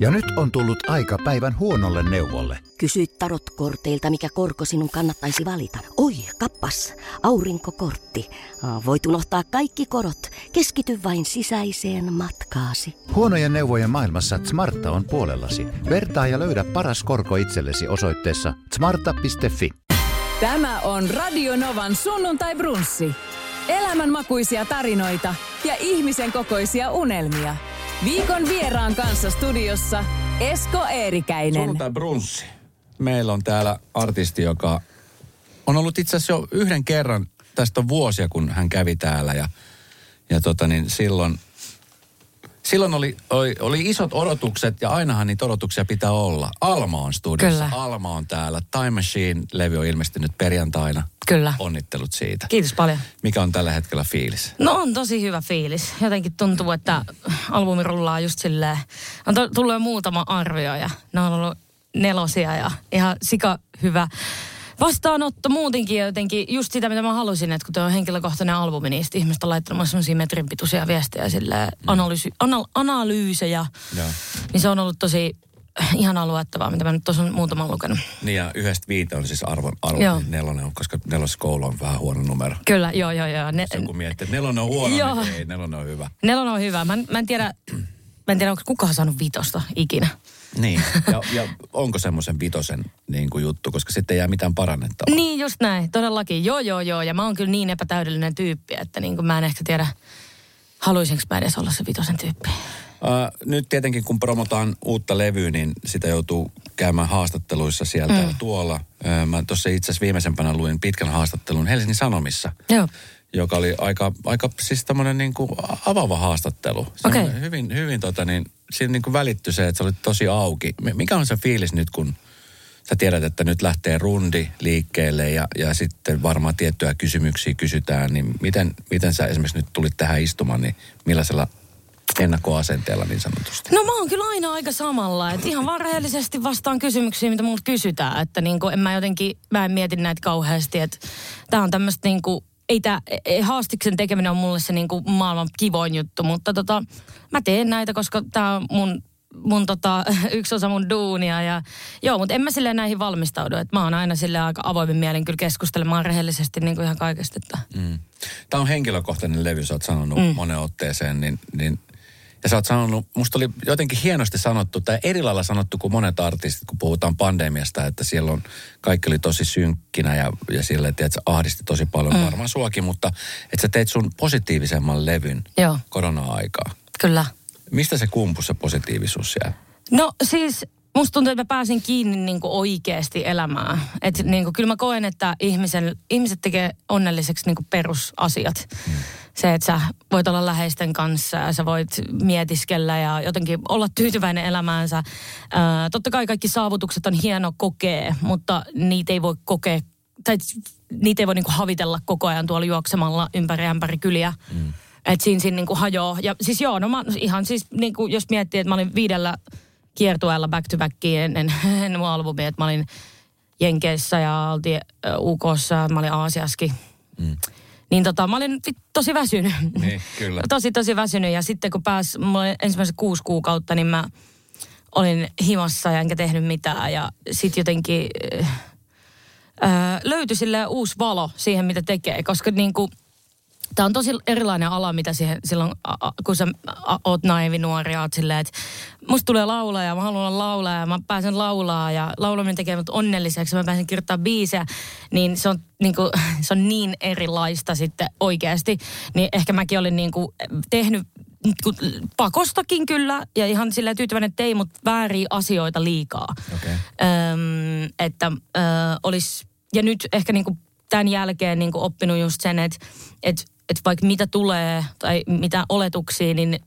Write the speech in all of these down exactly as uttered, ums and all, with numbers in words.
Ja nyt on tullut aika päivän huonolle neuvolle. Kysy tarotkorteilta, mikä korko sinun kannattaisi valita. Oi, kappas, aurinkokortti. Voit unohtaa kaikki korot. Keskity vain sisäiseen matkaasi. Huonojen neuvojen maailmassa Smarta on puolellasi. Vertaa ja löydä paras korko itsellesi osoitteessa smarta piste fi. Tämä on Radio Novan Sunnuntaibrunssi. Elämänmakuisia tarinoita ja ihmisen kokoisia unelmia. Viikon vieraan kanssa studiossa Esko Eerikäinen. Sunnuntaibrunssi. Meillä on täällä artisti, joka on ollut itse asiassa jo yhden kerran. Tästä on vuosia, kun hän kävi täällä. Ja, ja tota niin, silloin silloin oli, oli, oli isot odotukset ja ainahan niitä odotuksia pitää olla. Alma on studiossa. Kyllä. Alma on täällä. Time Machine-levy on ilmestynyt perjantaina. Kyllä. Onnittelut siitä. Kiitos paljon. Mikä on tällä hetkellä fiilis? No on tosi hyvä fiilis. Jotenkin tuntuu, että albumi rullaa just silleen. On tullut jo muutama arvio ja ne on ollut nelosia ja ihan sika hyvä vastaanotto muutenkin ja jotenkin just sitä, mitä mä halusin. Että kun tuo on henkilökohtainen albumi, niin sitten ihmiset on laittanut sellaisia metrinpituisia viestejä silleen, mm. analyysi, anal, analyysejä. Ja. Niin se on ollut tosi ihan luettavaa, mitä mä nyt tuossa on muutaman lukenut. Niin ja yhdestä viite on siis arvon, arvon nelonen on, koska neloskoulu on vähän huono numero. Kyllä, joo, joo, joo. Ne, joku miettii, että nelonen on huono, joo. Niin ei, nelonen on hyvä. Nelonen on hyvä. Mä, mä en tiedä, mä en tiedä, onko kukaan saanut vitosta ikinä. Niin, ja, ja onko semmoisen vitosen niin kuin juttu, koska sitten ei jää mitään parannettavaa. Niin, just näin. Todellakin, joo, joo, joo. Ja mä oon kyllä niin epätäydellinen tyyppi, että niin kuin mä en ehkä tiedä, haluaisinko mä edes olla se vitosen tyyppi. Uh, nyt tietenkin, kun promotaan uutta levyä, niin sitä joutuu käymään haastatteluissa sieltä mm. ja tuolla. Uh, mä tuossa itse asiassa viimeisempänä luin pitkän haastattelun Helsingin Sanomissa, joo. Joka oli aika, aika siis tämmöinen niin kuin avaava haastattelu. Okay. Hyvin, hyvin tota niin, siinä niin kuin välittyi se, että se oli tosi auki. Mikä on se fiilis nyt, kun sä tiedät, että nyt lähtee rundi liikkeelle ja, ja sitten varmaan tiettyjä kysymyksiä kysytään, niin miten, miten sä esimerkiksi nyt tulit tähän istumaan, niin millaisella ennakkoasenteella niin sanotusti? No mä oon kyllä aina aika samalla, että ihan vaan rehellisesti vastaan kysymyksiin, mitä multa kysytään, että niinku en mä jotenkin, mä en mieti näitä kauheasti, että tää on tämmöstä niinku, ei tää, ei, haastiksen tekeminen on mulle se niinku maailman kivoin juttu, mutta tota, mä teen näitä, koska tää on mun, mun tota, yksi osa mun duunia ja joo, mutta en mä silleen näihin valmistaudu, että mä oon aina silleen aika avoimin mielin kyllä keskustelemaan rehellisesti niinku ihan kaikesta. Mm. Tää on henkilökohtainen levy, sä oot sanonut mm. monen otteeseen, niin, niin ja sä oot sanonut, musta oli jotenkin hienosti sanottu, tai eri lailla sanottu kuin monet artistit, kun puhutaan pandemiasta, että siellä on, kaikki oli tosi synkkinä ja, ja silleen, että sä ahdisti tosi paljon, mm. varmaan suakin, mutta että sä teit sun positiivisemman levyn joo. korona-aikaa. Kyllä. Mistä se kumpui se positiivisuus siellä? No siis, musta tuntuu, että mä pääsin kiinni niinku oikeasti elämään. Että niinku, kyllä mä koen, että ihmisen, ihmiset tekee onnelliseksi niinku perusasiat. Mm. Se, että sä voit olla läheisten kanssa ja sä voit mietiskellä ja jotenkin olla tyytyväinen elämäänsä. Ää, totta kai kaikki saavutukset on hieno kokea, mutta niitä ei voi kokea, tai niitä ei voi niinku havitella koko ajan tuolla juoksemalla ympäri ämpäri kyliä. Mm. Että siinä, siinä niinku hajoaa. Ja siis joo, no mä ihan siis niinku, jos miettii, että mä olin viidellä kiertueella back to backiin ennen, ennen mun albumia, että mä olin Jenkeissä ja oltiin U K:ssa, mä olin Aasiassakin. Mm. Niin tota, mä olin tosi väsynyt. Niin, kyllä. Tosi, tosi väsynyt. Ja sitten kun pääsi, mulla oli ensimmäisen kuusi kuukautta, niin mä olin himassa ja enkä tehnyt mitään. Ja sit jotenkin äh, löytyi silleen uusi valo siihen, mitä tekee. Koska niinku, tää on tosi erilainen ala, mitä siihen silloin, kun sä oot naivi nuori, oot silleen, että musta tulee laulaa ja mä haluan olla laulaa ja mä pääsen laulaa ja laulaminen tekee mut onnelliseksi, mä pääsen kirjoittamaan biisejä, niin se on niin, kuin, se on niin erilaista sitten oikeasti. Niin ehkä mäkin olin niin kuin tehnyt niin pakostakin kyllä ja ihan silleen tyytyväinen, että ei mut vääriä asioita liikaa. Okay. Öm, että ö, olis, ja nyt ehkä niin kuin tämän jälkeen niin kuin oppinut just sen, että, että että vaikka mitä tulee tai mitä oletuksia, niin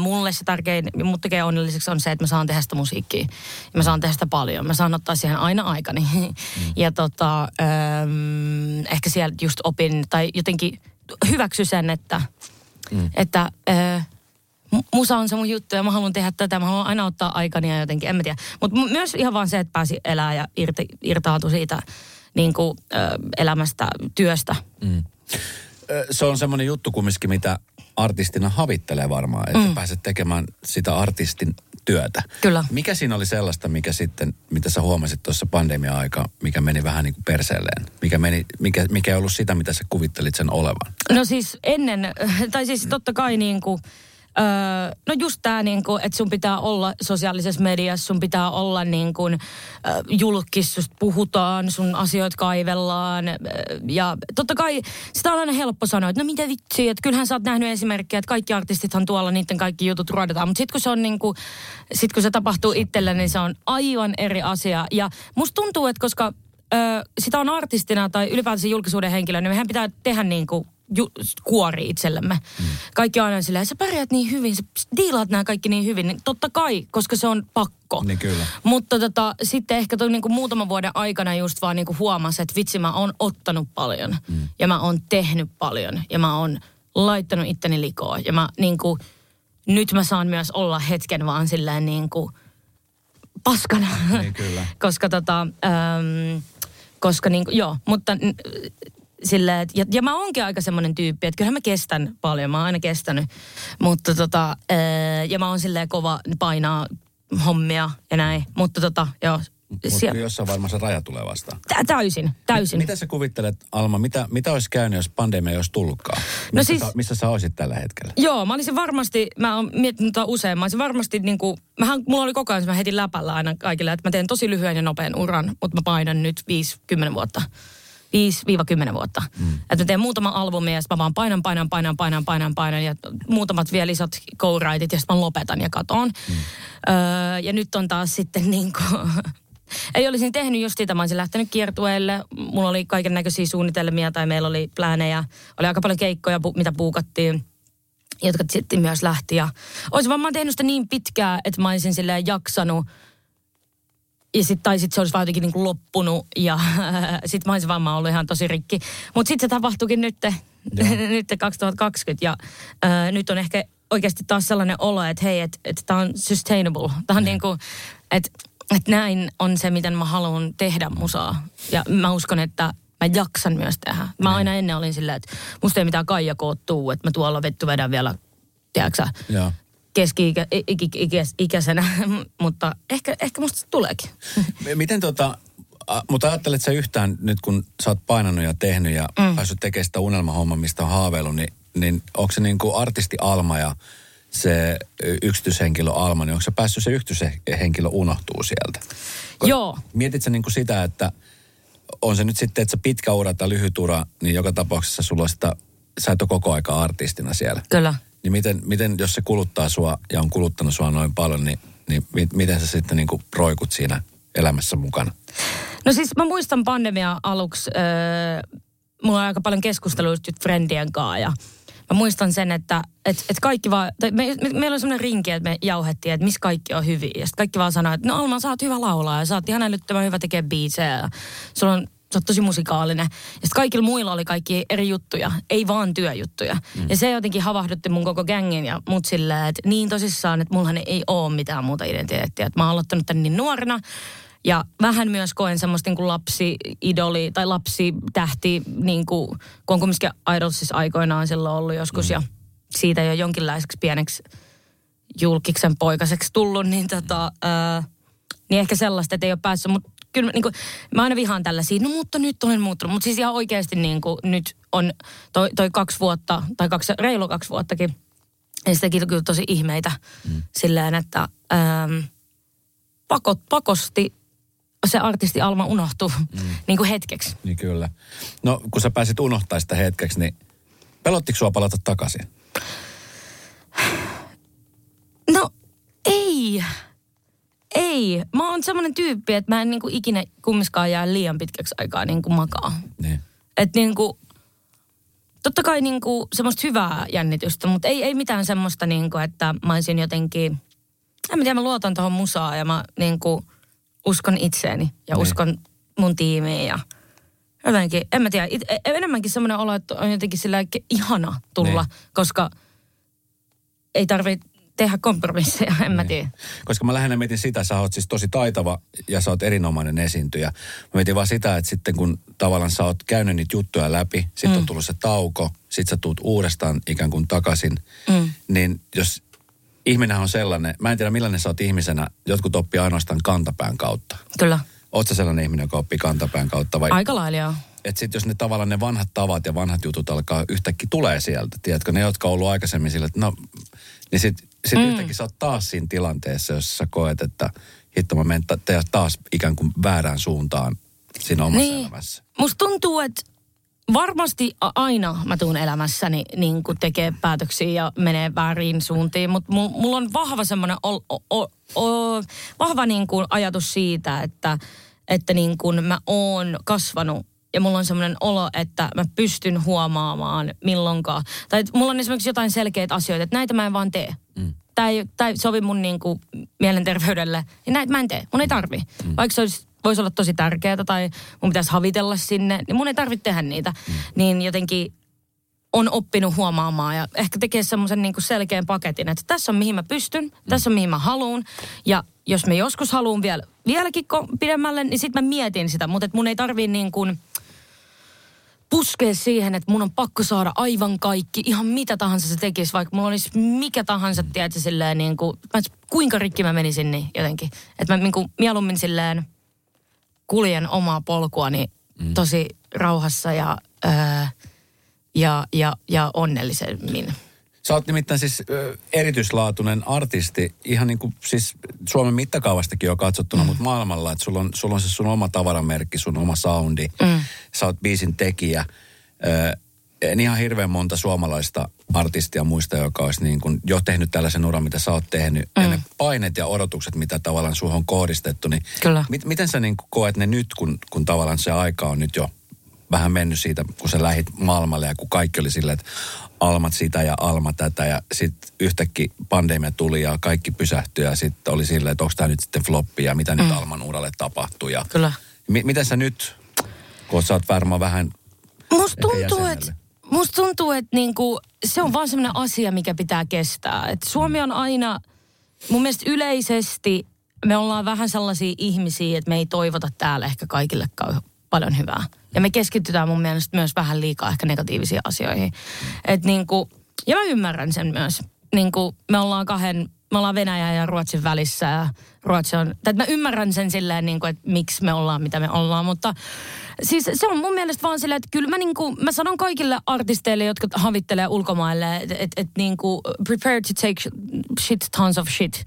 mulle se tärkein, mut tekee onnelliseksi on se, että mä saan tehdä sitä musiikkia. Ja mä saan tehdä sitä paljon. Mä saan ottaa siihen aina aikani. Mm. Ja tota, ähm, ehkä siellä just opin tai jotenkin hyväksy sen, että, mm. että äh, musa on se mun juttu ja mä haluan tehdä tätä. Mä haluan aina ottaa aikani ja jotenkin, en mä tiedä. Mutta myös ihan vaan se, että pääsi elää ja irti, irtaantui siitä niin kuin, äh, elämästä, työstä. Mm. Se on semmoinen juttu kumminkin, mitä artistina havittelee varmaan, että mm. pääset tekemään sitä artistin työtä. Kyllä. Mikä siinä oli sellaista, mikä sitten, mitä sä huomasit tuossa pandemia-aikaa, mikä meni vähän niin kuin perseelleen? Mikä, meni, mikä, mikä ei ollut sitä, mitä sä kuvittelit sen olevan? No siis ennen, tai siis totta kai niin kuin, Öö, no just tää niinku, että sun pitää olla sosiaalisessa mediassa, sun pitää olla niinku julkisuus, puhutaan, sun asioita kaivellaan. Öö, ja totta kai sitä on aina helppo sanoa, että no mitä vitsi, että kyllähän sä oot nähnyt esimerkkejä, että kaikki artistithan tuolla niiden kaikki jutut ruodataan. Mutta sit kun se on niinku, sit kun se tapahtuu itsellä, niin se on aivan eri asia. Ja musta tuntuu, että koska öö, sitä on artistina tai ylipäätänsä julkisuuden henkilö, niin mehän pitää tehdä niinku Ju, kuori itsellemme. Kaikki aina silleen, sä pärjät niin hyvin, sä diilaat nämä kaikki niin hyvin. Niin totta kai, koska se on pakko. Niin kyllä. Mutta tota, sitten ehkä tuon niinku muutaman vuoden aikana just vaan niinku huomasi, että vitsi mä oon ottanut paljon. Mm. Ja mä oon tehnyt paljon. Ja mä oon laittanut itteni likoon. Ja mä niinku, nyt mä saan myös olla hetken vaan silleen niinku paskana. Niin kyllä. koska tota, äm, koska niinku, joo, mutta... N, Silleen, et, ja, ja mä oonkin aika semmoinen tyyppi, että kyllähän mä kestän paljon, mä oon aina kestänyt. Mutta tota, ää, ja mä oon silleen kova painaa hommia ja näin, mutta tota, joo. Mutta siellä... jossain varmasti raja tulee vastaan. Tä, täysin, täysin. M- mitä sä kuvittelet, Alma, mitä, mitä olisi käynyt, jos pandemia ei olisi tullutkaan? No siis, sä, missä sä oisit tällä hetkellä? Joo, mä olisin varmasti, mä oon miettinyt tätä usein, mä olisin varmasti niinku, mähän, mulla oli koko ajan, mä heitin läpällä aina kaikille, että mä teen tosi lyhyen ja nopean uran, mutta mä painan nyt viisikymmentä vuotta. viisi kymmenen vuotta. Mm. Että mä teen muutama albumi ja sitten mä vaan painan, painan, painan, painan, painan, painan ja muutamat vielä isot co-writit ja sitten mä lopetan ja katon. Mm. Öö, ja nyt on taas sitten niin kuin... Ei olisin tehnyt just sitä, mä olisin lähtenyt kiertueelle. Mulla oli kaiken näköisiä suunnitelmia tai meillä oli pläänejä. Oli aika paljon keikkoja, mitä puukattiin, jotka sitten myös lähti. Ja olisin vaan mä tehnyt sitä niin pitkää, että mä olisin silleen jaksanut. Ja sit, tai sitten se olisi vaan jotenkin niin kuin loppunut ja sitten mä olisin vaan ollut ihan tosi rikki. Mutta sitten se tapahtuikin nyt, nyt kaksituhattakaksikymmentä ja ää, nyt on ehkä oikeasti taas sellainen olo, että hei, että et, tämä on sustainable. Tämä on niin kuin, että et näin on se, miten mä haluan tehdä musaa. Ja mä uskon, että mä jaksan myös tehdä. Mä aina ennen olin silleen, että musta ei mitään kaijakoot tuu, että mä tuolla vettu vedän vielä, tiedätkö sä? Joo. Keski-ikäisenä, mutta ehkä, ehkä musta tuleekin. Miten tota, mutta ajattelet sä yhtään nyt, kun sä oot painanut ja tehnyt ja mm. päässyt tekemään sitä unelmahommaa, mistä on haaveillut, niin, niin onko se niin kuin artisti Alma ja se yksityishenkilö Alma, niin onko se päässyt se yksityishenkilö unohtuu sieltä? Kun joo. Mietit sä niin kuin sitä, että on se nyt sitten, että sä pitkä ura tai lyhyt ura, niin joka tapauksessa sulla on sitä, sä et ole koko aika artistina siellä. Kyllä. Niin miten, miten, jos se kuluttaa sua ja on kuluttanut sua noin paljon, niin, niin mit, miten sä sitten niin kuin roikut siinä elämässä mukana? No siis mä muistan pandemiaa aluksi, äh, mulla on aika paljon keskustelua friendien kanssa ja mä muistan sen, että et, et kaikki vaan, tai me, me, meillä on semmoinen rinki, että me jauhettiin, että missä kaikki on hyviä. Ja sitten kaikki vaan sanoo, että no Alma, sä oot hyvä laulaa ja sä oot ihan älyttömän hyvä tekee biisejä ja sulla on... Sä oot tosi musikaalinen. Ja sitten kaikilla muilla oli kaikki eri juttuja, ei vaan työjuttuja. Mm. Ja se jotenkin havahdutti mun koko gängin ja mut silleen, että niin tosissaan, että mullahan ei oo mitään muuta identiteettiä. Että mä oon aloittanut tän niin nuorena ja vähän myös koen semmoista niin kuin lapsi-idoli tai lapsi-tähti, niin kuin, kun on kumminkin Idolsissa aikoinaan silloin ollut joskus mm. ja siitä jo jonkinlaiseksi pieneksi julkiksen poikaseksi tullut, niin, tota, äh, niin ehkä sellaista, että ei ole päässyt, mut kyllä niin kuin, mä aina vihaan tällaisia, no mutta nyt olen muuttunut. Mutta siis ihan oikeasti niin kuin, nyt on toi, toi kaksi vuotta, tai kaksi, reilu kaksi vuottakin. Ja sitäkin on kyllä tosi ihmeitä mm. silleen, että äm, pakot, pakosti se artisti Alma unohtuu mm. niin kuin hetkeksi. Niin kyllä. No kun sä pääsit unohtamaan sitä hetkeksi, niin pelottiko sua palata takaisin? No ei... Ei. Mä oon semmoinen tyyppi, että mä en niinku ikinä kummiskaan jää liian pitkäksi aikaa niinku makaa. Niin. Että niinku, totta kai niinku semmoista hyvää jännitystä, mutta ei, ei mitään semmoista niinku, että mä olisin jotenkin, en mä tiedä, mä luotan tohon musaa ja mä niinku uskon itseeni ja niin. Uskon mun tiimiin ja jotenkin, en mä tiedä, it, enemmänkin semmoinen olo, että on jotenkin sillä ihana tulla, niin. Koska ei tarvitse tehdä kompromisseja, en mä tiedä. Koska mä lähinnä mietin sitä, sä oot siis tosi taitava ja sä oot erinomainen esiintyjä. Mä mietin vaan sitä, että sitten kun tavallaan sä oot käynyt niitä juttuja läpi, sitten mm. on tullut se tauko, sit sä tuut uudestaan ikään kuin takaisin, mm. niin jos ihminen on sellainen, mä en tiedä millainen sä oot ihmisenä, jotkut oppii ainoastaan kantapään kautta. Kyllä. Ootko sä sellainen ihminen, joka oppii kantapään kautta vai? Aika lailla joo. Että sitten jos ne tavallaan ne vanhat tavat ja vanhat jutut alkaa yhtäkkiä tulee sieltä, tiedätkö, ne jotka on ollut aikaisemmin sillä, että no, niin sitten sit mm. yhtäkkiä sä oot taas siinä tilanteessa, jossa sä koet, että hitto mä menen taas ikään kuin väärään suuntaan siinä omassa niin, elämässä. Musta tuntuu, että varmasti aina mä tuun elämässäni niin kun tekee päätöksiä ja menee väärin suuntiin, mutta mulla on vahva semmoinen ol, o, o, vahva niin kun ajatus siitä, että, että niin kun mä oon kasvanut. Ja mulla on semmoinen olo, että mä pystyn huomaamaan milloinkaan. Tai mulla on esimerkiksi jotain selkeitä asioita, että näitä mä en vaan tee. Mm. Tää ei, tää ei sovi mun niinku mielenterveydelle. Ja näitä mä en tee. Mun ei tarvi. Mm. Vaikka se olisi, voisi olla tosi tärkeää tai mun pitäisi havitella sinne, niin mun ei tarvitse tehdä niitä. Mm. Niin jotenkin on oppinut huomaamaan ja ehkä tekee semmoisen niinku selkeän paketin, että tässä on mihin mä pystyn, mm. tässä on mihin mä haluun. Ja jos mä joskus haluun vielä, vieläkin pidemmälle, niin sit mä mietin sitä. Mutta mun ei tarvii niin kuin puskee siihen, että mun on pakko saada aivan kaikki, ihan mitä tahansa se tekisi, vaikka mulla olisi mikä tahansa, tiedätkö, silleen niin kuin, kuinka rikki mä menisin niin jotenkin. Että mä niin kuin mieluummin silleen kuljen omaa polkuani mm. tosi rauhassa ja, ää, ja, ja, ja onnellisemmin. Sä oot nimittäin siis ö, erityislaatuinen artisti, ihan niin kuin siis Suomen mittakaavastakin on katsottuna, mm. mutta maailmalla, että sulla on, sulla on se sun oma tavaramerkki, sun oma soundi, mm. sä oot biisin tekijä. Ö, en ihan hirveän monta suomalaista artistia muista, joka olisi niin kuin jo tehnyt tällaisen uran, mitä sä oot tehnyt. Mm. Ja ne painet ja odotukset, mitä tavallaan suhun on kohdistettu, niin mit, miten sä niin kuin koet ne nyt, kun, kun tavallaan se aika on nyt jo vähän mennyt siitä, kun sä lähit maailmalle ja kun kaikki oli silleen, että Almat sitä ja Alma tätä ja sitten yhtäkkiä pandemia tuli ja kaikki pysähtyi ja sitten oli silleen, että onko tämä nyt sitten floppi ja mitä mm. nyt Alman uralle tapahtui. Ja kyllä. M- miten sä nyt, kun sä oot varmaan vähän musta tuntuu, että must tuntuu, et niinku, se on vaan semmoinen asia, mikä pitää kestää. Et Suomi on aina, mun mielestä yleisesti me ollaan vähän sellaisia ihmisiä, että me ei toivota täällä ehkä kaikille kauhean paljon hyvää. Ja me keskitytään mun mielestä myös vähän liikaa ehkä negatiivisiin asioihin. Et niinku, ja mä ymmärrän sen myös. Niinku, me ollaan kahden, me ollaan Venäjän ja Ruotsin välissä ja Ruotsi on, tai mä ymmärrän sen silleen, niinku, että miksi me ollaan, mitä me ollaan. Mutta siis se on mun mielestä vaan silleen, että kyllä mä, niinku, mä sanon kaikille artisteille, jotka havittelee ulkomaille, että et, et, niinku, prepare to take shit, tons of shit.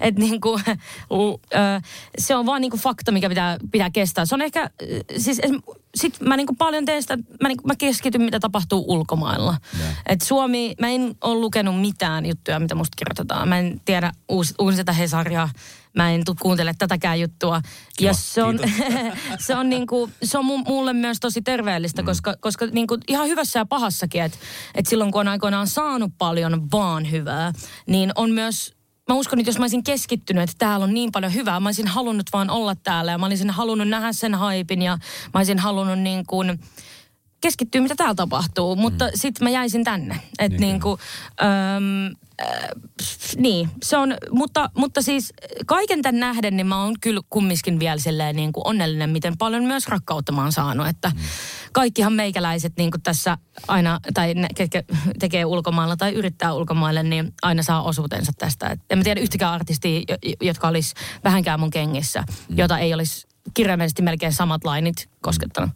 Että niinku, se on vaan niinku fakta, mikä pitää, pitää kestää. Se on ehkä, siis sit mä niinku paljon teen sitä, mä, niinku, mä keskityn, mitä tapahtuu ulkomailla. Yeah. Että Suomi, mä en ole lukenut mitään juttuja, mitä musta kirjoitetaan. Mä en tiedä uus, uusita Hesaria. Mä en tule kuuntelemaan tätäkään juttua. Kiva, ja se on, se on, niinku, se on mulle myös tosi terveellistä, mm. koska, koska niinku ihan hyvässä ja pahassakin, että et silloin kun on aikoinaan saanut paljon vaan hyvää, niin on myös, mä uskon, että jos mä olisin keskittynyt, että täällä on niin paljon hyvää, mä olisin halunnut vaan olla täällä ja mä olisin halunnut nähdä sen haipin ja mä olisin halunnut niin kuin keskittyä, mitä täällä tapahtuu, mutta mm. sitten mä jäisin tänne. Että niin kuin Äh, niin, se on, mutta, mutta siis kaiken tämän nähden, niin mä oon kyllä kumminkin vielä silleen niin kuin onnellinen, miten paljon myös rakkautta mä oon saanut, että kaikkihan meikäläiset niin kuin tässä aina, tai ne, ketkä tekee ulkomailla tai yrittää ulkomaille, niin aina saa osuutensa tästä. Et en mä tiedä yhtäkään artistia, jotka olisi vähänkään mun kengissä, jota ei olisi kirjaimellisesti melkein samat lainit koskettanut.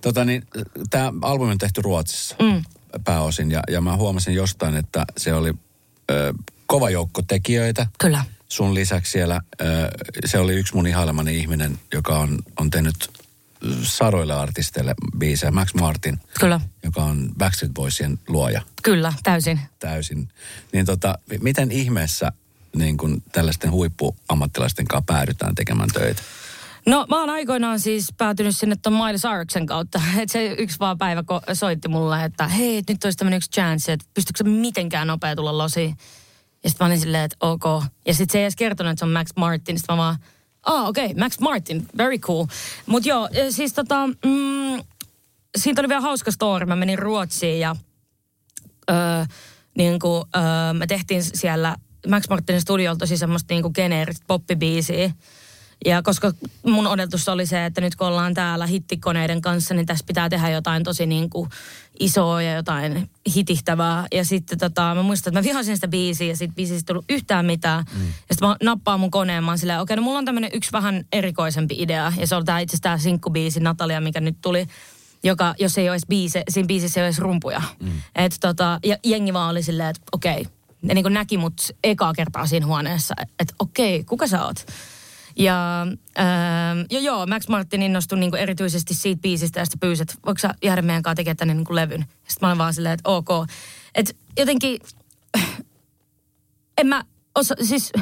Tota niin, tää albumi on tehty Ruotsissa mm. pääosin, ja, ja mä huomasin jostain, että se oli kova joukko tekijöitä. Kyllä. Sun lisäksi siellä, se oli yksi mun ihailemani ihminen, joka on, on tehnyt sadoille artisteille biisejä, Max Martin. Kyllä. Joka on Backstreet Boysien luoja. Kyllä, täysin. Täysin. Niin tota, miten ihmeessä niin kun tällaisten huippuammattilaisten kanssa päädytään tekemään töitä? No mä oon aikoinaan siis päätynyt sinne ton Miles Irksen kautta. Että se yksi vaan päivä ko- soitti mulle, että hei, et nyt olisi tämmönen yksi chance, että pystytkö sä mitenkään nopea tulla losiin? Ja sit mä olin silleen, että ok. Ja sit se ei edes kertonut, että se on Max Martin. Sit mä vaan, ah okei, okay, Max Martin, very cool. Mut joo, siis tota, mm, siitä oli vielä hauska story. Mä menin Ruotsiin ja öö, niinku, öö, me tehtiin siellä Max Martinin studiolta tosi semmoista niinku geneeristä poppibiisiä. Ja koska mun odotus oli se, että nyt kun ollaan täällä hittikoneiden kanssa, niin tässä pitää tehdä jotain tosi niin kuin isoa ja jotain hitihtävää. Ja sitten tota, mä muistan, että mä vihasin sitä biisiä ja siitä biisistä ei tullut yhtään mitään. Mm. Ja sitten mä nappaan mun koneen, mä oon silleen, okei, okay, no mulla on tämmönen yksi vähän erikoisempi idea. Ja se on tää itse asiassa tää sinkkubiisi Natalia, mikä nyt tuli, joka, jos ei olisi biise, siinä biisissä ei olisi rumpuja. Mm. Et tota, ja jengi vaan oli silleen, että okei. Okay. Ne niin kuin näki mut ekaa kertaa siinä huoneessa, että okei, okay, kuka sä oot? Ja öö, joo, joo, Max Martin innostui niin kuin erityisesti siitä biisistä, ja sitten pyysi, että voiko sä jäädä meidän kanssa tekemään tänne niin kuin levyn? Sitten mä olin vaan silleen, että ok. Että jotenkin, en mä osaa, siis,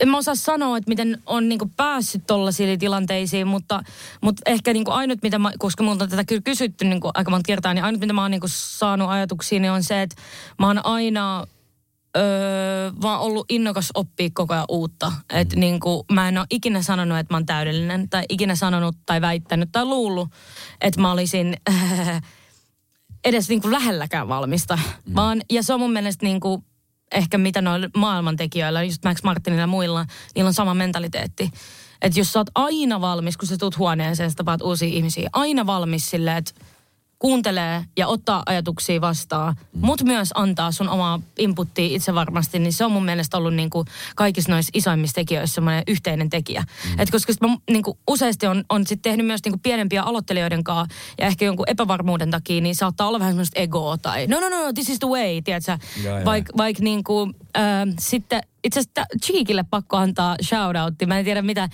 en mä osaa sanoa, että miten on niin kuin päässyt tollaisiin tilanteisiin, mutta, mutta ehkä niin kuin ainut, mitä mä, koska multa on tätä kyllä kysytty niin kuin aika monta kertaa, niin ainut, mitä mä oon niin kuin saanut ajatuksiin, niin on se, että mä oon aina... Öö, vaan ollut innokas oppia koko ajan uutta. Et mm. niin kuin, mä en ole ikinä sanonut, että mä oon täydellinen, tai ikinä sanonut, tai väittänyt, tai luullut, että mä olisin äh, edes niin kuin lähelläkään valmista. Mm. Vaan, ja se on mun mielestä niin kuin, ehkä mitä noilla maailmantekijöillä, just Max Martinilla ja muilla, niillä on sama mentaliteetti. Että jos sä oot aina valmis, kun sä tuut huoneeseen, sä tapaat uusia ihmisiä, aina valmis silleen, että kuuntelee ja ottaa ajatuksia vastaan, mm. mutta myös antaa sun omaa inputtia itse varmasti, niin se on mun mielestä ollut niin kuin kaikissa noissa isoimmissa tekijöissä semmoinen yhteinen tekijä. Mm. Et koska mä niin kuin useasti on, on sit tehnyt myös niin kuin pienempiä aloittelijoiden kanssa ja ehkä jonkun epävarmuuden takia, niin saattaa olla vähän semmoista egoa tai no, no, no, this is the way, tiedätkö? Vaikka vaik, niin kuin äh, sitten itse asiassa Cheekille pakko antaa shoutoutti. Mä en tiedä mitä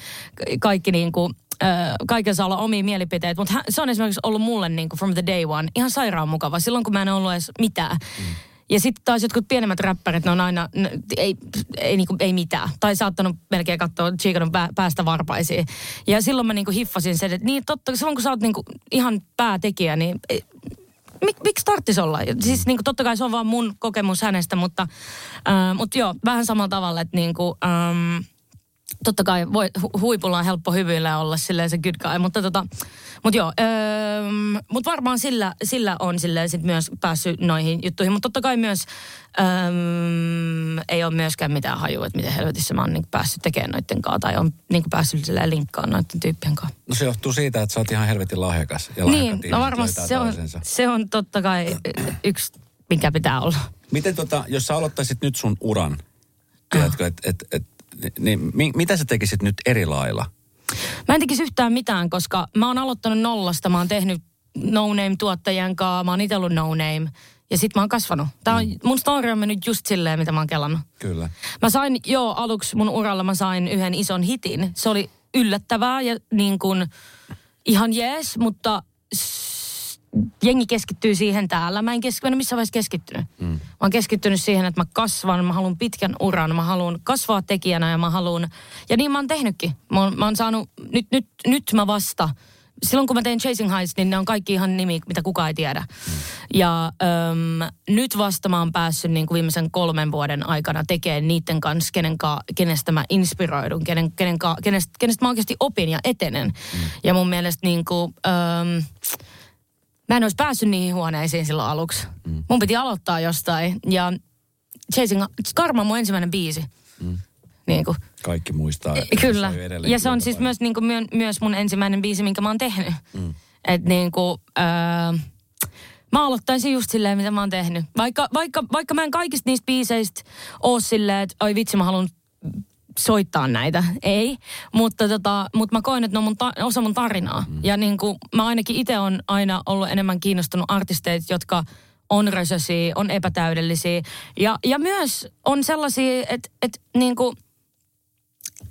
kaikki niin kuin kaiken saa olla omia mielipiteitä, mutta se on esimerkiksi ollut mulle niin kuin from the day one ihan sairaan mukava, silloin kun mä en ollut edes mitään. Mm. Ja sitten taas jotkut pienemmät räppärit, ne on aina, ne, ei, ei, niin kuin, ei mitään. Tai saattanut melkein katsoa Chicanon päästä varpaisiin. Ja silloin mä niin kuin hiffasin sen, että niin totta, silloin kun sä oot niin kuin ihan päätekijä, niin ei, mik, miksi tarttis olla? Siis niin kuin, totta kai se on vaan mun kokemus hänestä, mutta, äh, mutta joo, vähän samalla tavalla, että niin kuin... Ähm, totta kai voi, hu- huipulla on helppo hyvyillä olla silleen se good guy, mutta tota, mut joo, öö, mut varmaan sillä, sillä on silleen sit myös päässyt noihin juttuihin, mutta totta kai myös öö, ei ole myöskään mitään hajua, että miten helvetissä mä oon niinku päässyt tekemään noitten kaa tai on niinku päässyt silleen linkkaan noitten tyyppien kaa. No se johtuu siitä, että sä oot ihan helvetin lahjakas ja lahjakat niin, no varmasti se on, se on totta kai yksi, mikä pitää olla. Miten tota, jos sä aloittaisit nyt sun uran, tiedätkö, että et, et, niin, mi- mitä sä tekisit nyt eri lailla? Mä en tekisi yhtään mitään, koska mä oon aloittanut nollasta. Mä oon tehnyt no-name-tuottajien kanssa, mä oon itse ollut no-name. Ja sit mä oon kasvanut. Tää on, mm. mun story on mennyt just silleen, mitä mä oon kelannut. Kyllä. Mä sain, joo, aluksi mun uralla mä sain yhden ison hitin. Se oli yllättävää ja niin kuin ihan jees, mutta... Jengi keskittyy siihen täällä. Mä en, kesk... mä en ole missään vaiheessa keskittynyt. Mm. Mä oon keskittynyt siihen, että mä kasvan, mä haluan pitkän uran, mä haluan kasvaa tekijänä ja mä haluan... Ja niin mä oon tehnytkin. Mä oon, mä oon saanut... Nyt, nyt, nyt mä vasta... Silloin kun mä tein Chasing Highs, niin ne on kaikki ihan nimi, mitä kukaan ei tiedä. Mm. Ja äm, nyt vasta mä oon päässyt niin kuin viimeisen kolmen vuoden aikana tekemään niiden kanssa, kenen ka, kenestä mä inspiroidun, kenen, kenen ka, kenestä, kenestä mä oikeasti opin ja etenen. Mm. Ja mun mielestä niin kuin... Äm, Mä en olisi päässyt niihin huoneisiin silloin aluksi. Mm. Mun piti aloittaa jostain. Ja Chasing Karma on mun ensimmäinen biisi. Mm. Niin kuin. Kaikki muistaa. E, kyllä. Ja se on siis myös, niin kuin, myös mun ensimmäinen biisi, minkä mä oon tehnyt. Mm. Että niin kuin... Öö, mä aloittaisin just silleen, mitä mä oon tehnyt. Vaikka, vaikka, vaikka mä en kaikista niistä biiseistä oo silleen, että oi vitsi, mä haluan soittaa näitä. Ei. Mutta, tota, mutta mä koen, että ne on mun ta- osa mun tarinaa. Mm. Ja niin kuin mä ainakin itse on aina ollut enemmän kiinnostunut artisteita, jotka on rösösiä, on epätäydellisiä. Ja, ja myös on sellaisia, että et, niin kuin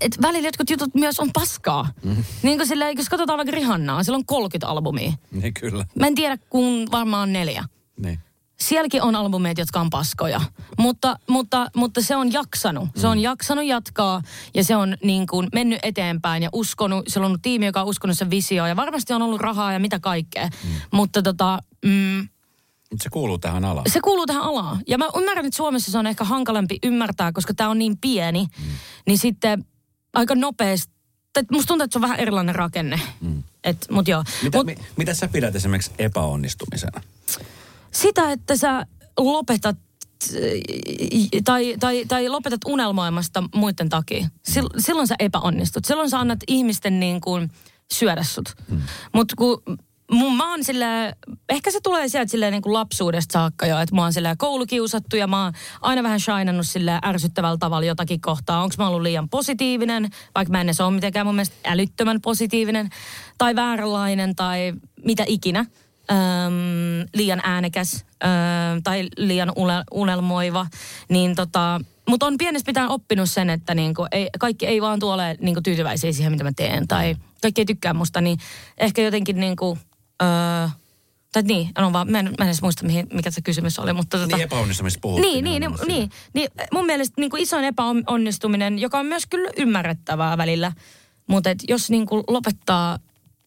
et välillä jotkut jutut myös on paskaa. Mm. Niin kuin silleen, jos katsotaan vaikka Rihannaa, sillä on kolmekymmentä albumia. Niin kyllä. Mä en tiedä, kun varmaan neljä. Niin. Sielläkin on albumeita, jotka on paskoja, mutta, mutta, mutta se on jaksanut. Se on jaksanut jatkaa ja se on niin kuin mennyt eteenpäin ja uskonut. Se on ollut tiimi, joka on uskonut sen visioon ja varmasti on ollut rahaa ja mitä kaikkea. Mm. Mutta tota... Mm, se kuuluu tähän alaan. Se kuuluu tähän alaan. Ja mä ymmärrän, että Suomessa se on ehkä hankalampi ymmärtää, koska tää on niin pieni. Mm. Niin sitten aika nopeasti... Musta tuntuu, että se on vähän erilainen rakenne. Mm. Et, mut joo. Mitä, mut, mi, mitä sä pidät esimerkiksi epäonnistumisena? Sitä, että sä lopetat tai, tai, tai lopetat unelmoimasta muiden takia. Silloin sä epäonnistut. Silloin sä annat ihmisten niin kuin syödä sut. Mm. Mut kun mun, mä oon silleen, ehkä se tulee sieltä silleen niin kuin lapsuudesta saakka jo, että mä oon silleen koulukiusattu ja mä oon aina vähän shinannut silleen ärsyttävällä tavalla jotakin kohtaa. Onko mä ollut liian positiivinen, vaikka mä en edes ole mitenkään mun mielestä älyttömän positiivinen tai vääränlainen tai mitä ikinä. Öm, liian äänekäs öö, tai liian unelmoiva, niin tota, mutta on pienestä pitäen oppinut sen, että niinku, ei, kaikki ei vaan tule ole niinku, tyytyväisiä siihen, mitä mä teen, tai kaikki ei tykkää musta, niin ehkä jotenkin niinku, öö, tai niin, no vaan, mä en, mä en edes muista, mihin, mikä se kysymys oli, mutta tota. Niin epäonnistumista puhuttiin. Niin, niin, niin, niin, mun mielestä niinku, isoin epäonnistuminen, joka on myös kyllä ymmärrettävää välillä, mutta et jos niinku, lopettaa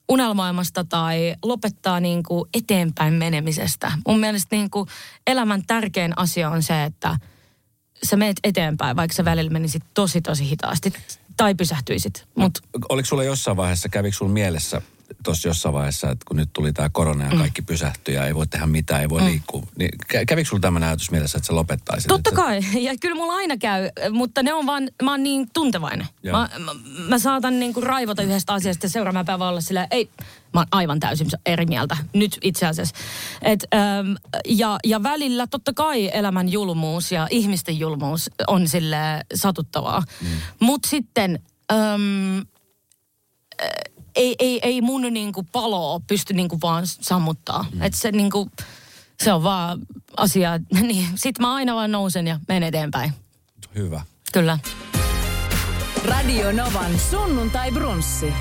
unelmoimasta tai lopettaa niin kuin eteenpäin menemisestä. Mun mielestä niin kuin elämän tärkein asia on se, että sä meet eteenpäin, vaikka sä välillä menisit tosi, tosi hitaasti tai pysähtyisit. Mut. Oliko sulla jossain vaiheessa, kävikö sulla mielessä tuossa jossain vaiheessa, että kun nyt tuli tämä korona ja kaikki mm. pysähtyi ja ei voi tehdä mitään, ei voi mm. liikkua. Niin kävikö sulla tämmöinen ajatus mielessä, että sä lopettaisit? Totta sä... kai. Ja kyllä mulla aina käy, mutta ne on vaan, mä oon niin tuntevainen. Mä, mä, mä saatan niinku raivota yhdestä asiasta ja seuraavana päivänä olla sillä, ei, mä oon aivan täysin eri mieltä. Nyt itse asiassa. Et, äm, ja, ja välillä totta kai elämän julmuus ja ihmisten julmuus on sille satuttavaa. Mm. Mut sitten... Äm, ä, Ei, ei, ei mun niinku paloa pysty niinku vaan sammuttaa. Mm. Että se niinku, se on vaan asia. Niin, sit mä aina vaan nousen ja menen eteenpäin. Hyvä. Kyllä. Radio Novan Sunnuntaibrunssi.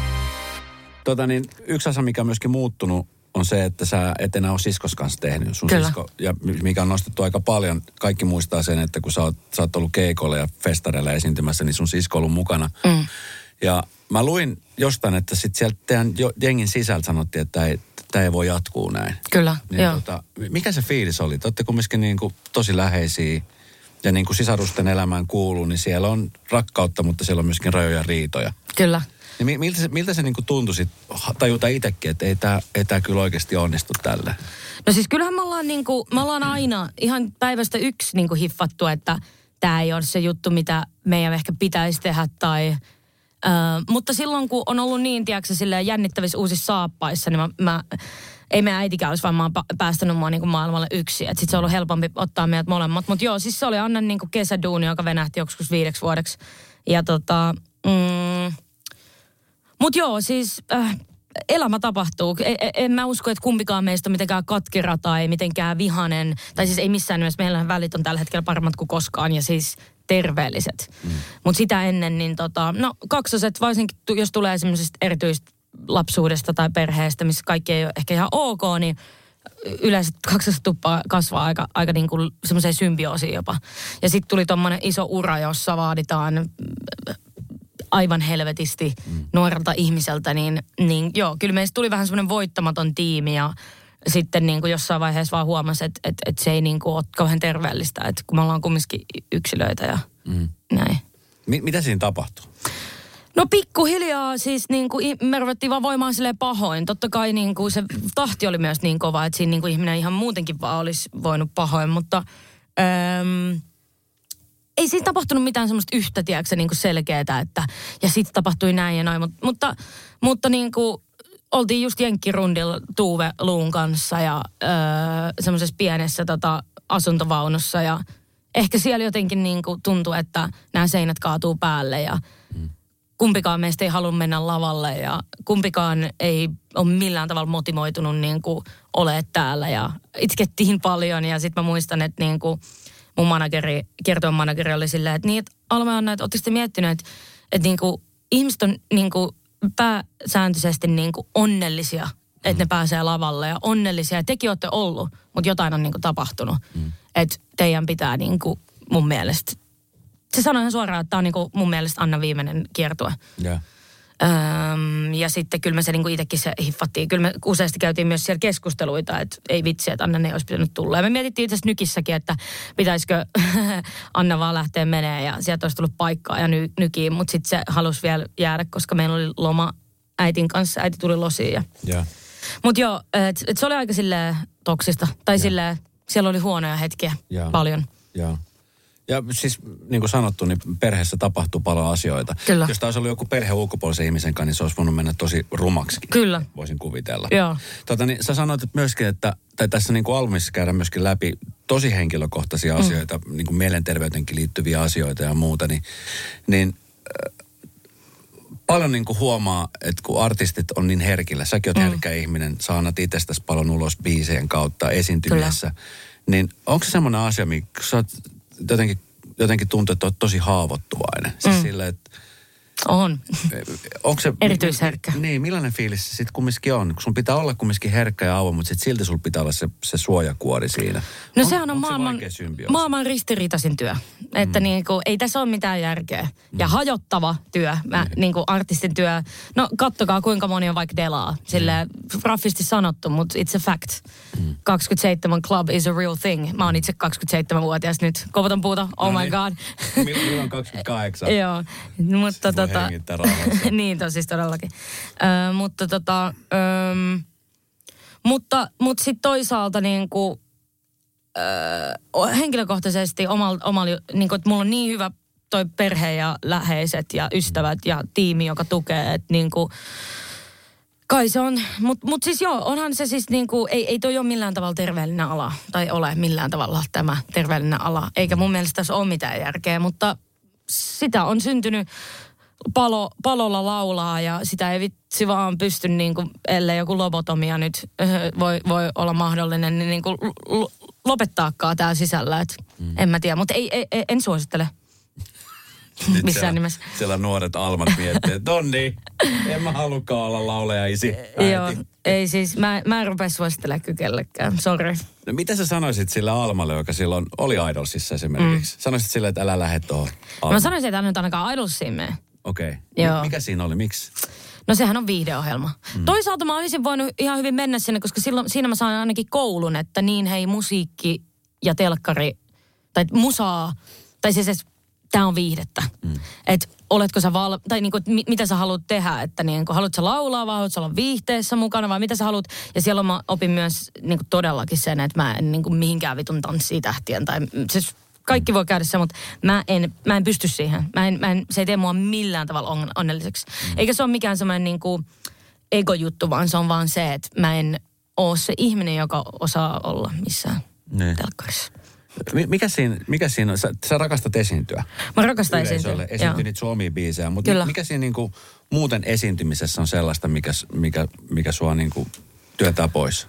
Tota niin, yksi asia, mikä on myöskin muuttunut, on se, että sä et enää ole siskos kanssa tehnyt. Sun Kyllä. sisko, ja mikä on nostettu aika paljon. Kaikki muistaa sen, että kun sä oot, sä oot ollut keikolla ja festareilla esiintymässä, niin sun sisko on ollut mukana. Mm. Ja mä luin jostain, että sitten sieltä teidän jengin sisältä sanottiin, että tämä ei, ei voi jatkuu näin. Kyllä, niin joo. Tota, mikä se fiilis oli? Te olette kumminkin niin kuin tosi läheisiä ja niin kuin sisarusten elämään kuuluu, niin siellä on rakkautta, mutta siellä on myöskin rajoja ja riitoja. Kyllä. Niin miltä se, miltä se niin kuin tuntui sit tajuta itsekin, että ei tämä ei tää kyllä oikeasti onnistu tällä? No siis kyllähän me ollaan, niin kuin, me ollaan aina ihan päivästä yksi niin kuin hiffattu, että tämä ei ole se juttu, mitä meidän ehkä pitäisi tehdä tai... Uh, mutta silloin, kun on ollut niin, tiedätkö, jännittävissä uusissa saappaissa, niin mä, mä, ei meidän äitikään olisi vaan päästänyt mua niin maailmalle yksi. Sitten se on ollut helpompi ottaa meidät molemmat. Mutta joo, siis se oli Annan niin kesäduuni, joka venähti joksikus viideksi vuodeksi. Ja tota, mm, mutta joo, siis äh, elämä tapahtuu. En, en mä usko, että kumpikaan meistä on mitenkään katkera tai mitenkään vihanen. Tai siis ei missään nimessä. Meillähän välit on tällä hetkellä paremmat kuin koskaan ja siis... terveelliset. Mm. Mutta sitä ennen, niin tota, no kaksoset, varsinkin tu, jos tulee semmoisesta erityistä lapsuudesta tai perheestä, missä kaikki ei ole ehkä ihan ok, niin yleensä kaksoset tuppaa kasvaa aika, aika niin kuin semmoiseen symbioosiin jopa. Ja sitten tuli tommoinen iso ura, jossa vaaditaan aivan helvetisti mm. nuorelta ihmiseltä, niin, niin joo, kyllä meistä tuli vähän semmoinen voittamaton tiimi ja sitten niin kuin jossain vaiheessa vaan huomasi, että, että, että se ei niin kuin ole kauhean terveellistä, että kun me ollaan kumminkin yksilöitä ja mm. näin. M- mitä siinä tapahtuu? No pikkuhiljaa siis niin kuin me ruvettiin vaan voimaan silleen pahoin. Totta kai niin kuin se tahti oli myös niin kova, että siinä niin kuin ihminen ihan muutenkin vaan olisi voinut pahoin, mutta... Äm, ei siinä tapahtunut mitään semmoista yhtä, tiedätkö, niin kuin selkeätä, että... Ja sitten tapahtui näin ja noin, mutta, mutta, mutta niin kuin... Oltiin just jenkkirundilla Tuure Luun kanssa ja öö, semmoisessa pienessä tota, asuntovaunussa ja ehkä siellä jotenkin niinku tuntui, että nämä seinät kaatuu päälle ja mm. kumpikaan meistä ei halua mennä lavalle ja kumpikaan ei ole millään tavalla motivoitunut niinku olemaan täällä ja itkettiin paljon ja sitten mä muistan, että niinku mun manageri, kiertojen manageri oli silleen, että niin, että Alma Anna, että ootteko te miettineet, että, että niinku, ihmiset on niinku pääsääntöisesti niin kuin onnellisia, että mm. ne pääsee lavalle ja onnellisia. Ja tekin olette ollut, mutta jotain on niin kuin tapahtunut. Mm. Että teidän pitää niin kuin mun mielestä. Se sanoi ihan suoraan, että tämä on niin kuin mun mielestä Anna viimeinen kiertue. Yeah. Öm, ja sitten kyllä me se niin kuin itsekin se hiffattiin. Kyllä me useasti käytiin myös siellä keskusteluita, että ei vitsi, että Anna ei olisi pitänyt tulla. Ja me mietittiin itse asiassa nykissäkin, että pitäisikö Anna vaan lähteä meneen ja sieltä olisi tullut paikkaa ja ny- nykiin. Mutta sitten se halusi vielä jäädä, koska meillä oli loma äitin kanssa. Äiti tuli losiin. Ja... Yeah. Mutta joo, et, et se oli aika silleen toksista. Tai yeah. silleen, siellä oli huonoja hetkiä yeah. paljon. Joo. Ja siis niin kuin sanottu, niin perheessä tapahtuu paljon asioita. Kyllä. Jos taisi ollut joku perhe ulkopuolisen ihmisen kanssa, niin se olisi voinut mennä tosi rumaksikin. Kyllä. Voisin kuvitella. Joo. Tota, niin sä sanoit että myöskin, että tai tässä niin kuin albumissa käydään myöskin läpi tosi henkilökohtaisia asioita, mm. niin kuin mielenterveytenkin liittyviä asioita ja muuta, niin, niin äh, paljon niin kuin huomaa, että kun artistit on niin herkillä, säkin oot mm. herkkä ihminen, sä annat itsestäsi paljon ulos biisien kautta esiintymiessä, kyllä. Niin onko se semmoinen asia, mikä sä oot jotenkin, jotenkin tuntuu, että olet tosi haavoittuvainen. Siis mm. sille, että on. Onko se erityisherkkä. Niin, millainen fiilis se sitten kumminkin on? Kun sun pitää olla kumminkin herkkä ja avoin, mutta sit silti sulla pitää olla se, se suojakuori siinä. No on, sehän on maailman, se maailman ristiriitaisin työ. Että mm. niin kuin, ei tässä ole mitään järkeä. Ja mm. hajottava työ, mä, mm. niin kuin artistin työ. No kattokaa kuinka moni on vaikka delaa. Silleen raffisti sanottu, mutta it's a fact. Mm. kaksikymmentäseitsemän club is a real thing. Mä oon itse kaksikymmentäseitsemänvuotias nyt. Kovotan puuta, oh no my niin. god. Milloin kaksikymmentäkahdeksan? Joo, mutta tota. niin, to, siis todellakin. Ö, mutta tota, ö, mutta, mutta sitten toisaalta niin kuin, ö, henkilökohtaisesti omal, omal, niin kuin, että mulla on niin hyvä toi perhe ja läheiset ja ystävät ja tiimi, joka tukee, että niin kuin, kai se on, mutta mut siis joo, onhan se siis niin kuin, ei, ei toi ole millään tavalla terveellinen ala, tai ole millään tavalla tämä terveellinen ala, eikä mun mielestä tässä ole mitään järkeä, mutta sitä on syntynyt Palo, palolla laulaa ja sitä ei vitsi vaan pysty, niin kuin, ellei joku lobotomia nyt voi, voi olla mahdollinen, niin, niin kuin lopettaakaan täällä sisällä. Et mm. en mä tiedä, mutta ei, ei, en suosittele missään siellä, nimessä. Siellä nuoret almat miettii, että onni, en mä halukaan olla laulaja isi. Joo, ei siis, mä, mä en rupea suosittelemaan kykellekään, sori. No mitä sä sanoisit sillä Almalle, joka silloin oli Idolsissa esimerkiksi? Mm. Sanoisit sille, että älä lähde tuohon Almalle. Mä sanoisin, että älä nyt ainakaan Idolsiin mene. Okei. Okay. Mikä siinä oli? Miksi? No sehän on viihdeohjelma. Mm. Toisaalta mä olisin voinut ihan hyvin mennä sinne, koska silloin, siinä mä saan ainakin koulun, että niin hei musiikki ja telkkari, tai musaa, tai siis, siis tää on viihdettä. Mm. Että oletko sä val... tai niinku, mit, mitä sä haluat tehdä, että niinku, haluat sä laulaa vai haluat sä olla viihteessä mukana vai mitä sä haluat. Ja siellä mä opin myös niinku, todellakin sen, että mä en niinku, mihinkään vitun tanssii tähtien tai siis... Kaikki voi käydä se, mutta mä en, mä en pysty siihen. Mä en, mä en, se ei tee mua millään tavalla onnelliseksi. Eikä se ole mikään semmoinen niin kuin ego-juttu, vaan se on vaan se, että mä en ole se ihminen, joka osaa olla missään ne. telkkarissa. Mikä siinä, mikä siinä on? Sä, sä rakastat esiintyä. Mä rakastan esiintyä. Esiintynyt sun omia biisejä, mutta kyllä. Mikä siinä niin kuin muuten esiintymisessä on sellaista, mikä, mikä, mikä sua niin kuin työntää pois?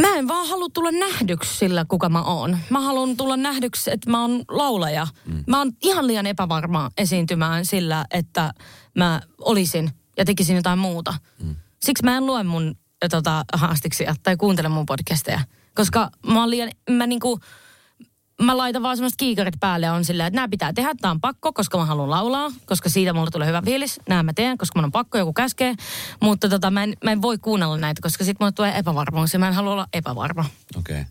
Mä en vaan halua tulla nähdyksi sillä, kuka mä oon. Mä haluan tulla nähdyksi, että mä oon laulaja. Mm. Mä oon ihan liian epävarma esiintymään sillä, että mä olisin ja tekisin jotain muuta. Mm. Siksi mä en lue mun tota, haastiksia tai kuuntele mun podcasteja. Koska mä oon liian, mä niinku, mä laitan vaan semmoiset kiikarit päälle ja on silleen, että nää pitää tehdä, tää on pakko, koska mä haluan laulaa. Koska siitä mulle tulee hyvä fiilis, nää mä teen, koska mun on pakko, joku käskee. Mutta tota, mä, en, mä en voi kuunnella näitä, koska sit mulle tulee epävarmuus ja mä en halua olla epävarma. Okei, okay.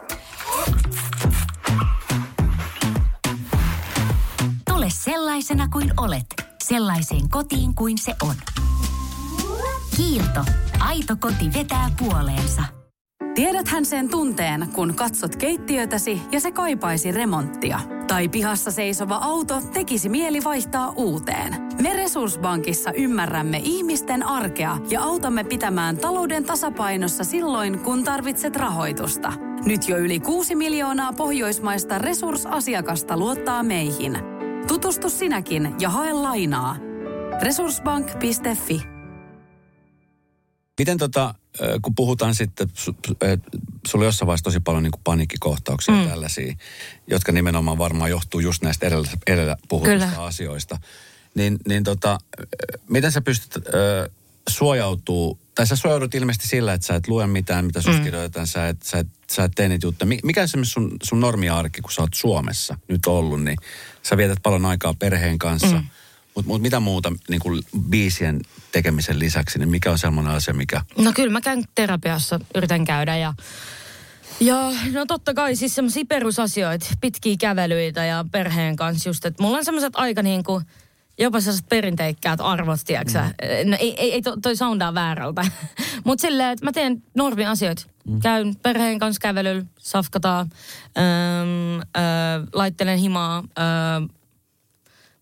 Tule sellaisena kuin olet, sellaiseen kotiin kuin se on. Kiilto. Aito koti vetää puoleensa. Tiedäthän sen tunteen, kun katsot keittiötäsi ja se kaipaisi remonttia. Tai pihassa seisova auto tekisi mieli vaihtaa uuteen. Me Resurs Bankissa ymmärrämme ihmisten arkea ja autamme pitämään talouden tasapainossa silloin, kun tarvitset rahoitusta. Nyt jo yli kuusi miljoonaa pohjoismaista Resurs-asiakasta luottaa meihin. Tutustu sinäkin ja hae lainaa. resurs bank piste fi. Miten tota, kun puhutaan sitten, että sulla on jossain vaiheessa tosi paljon niin kuin paniikkikohtauksia mm. tällaisia, jotka nimenomaan varmaan johtuu just näistä edellä, edellä puhutuista kyllä. asioista, niin, niin tota, miten sä pystyt äh, suojautumaan Tai sä suojelut ilmeisesti sillä, että sä et lue mitään, mitä susta mm. kirjoitetaan, sä et, sä, et, sä et tee niitä juttuja. Mikä esimerkiksi sun, sun normiarki, kun sä oot Suomessa nyt ollut, niin sä vietät paljon aikaa perheen kanssa. Mm. Mutta mut mitä muuta niin kuin biisien tekemisen lisäksi, niin mikä on sellainen asia, mikä... No kyllä mä käyn terapiassa, yritän käydä ja... Ja no totta kai siis semmoisia perusasioita, pitkiä kävelyitä ja perheen kanssa just, että mulla on semmoiset aika niin kuin... Jopa sellaiset perinteikkäät arvot, tiedätkö sä? No ei, ei, ei toi soundaa väärältä. Mutta silleen, että mä teen normi asioita. Mm. Käyn perheen kanssa kävelyllä, safkataan, öö, öö, laittelen himaa. Öö.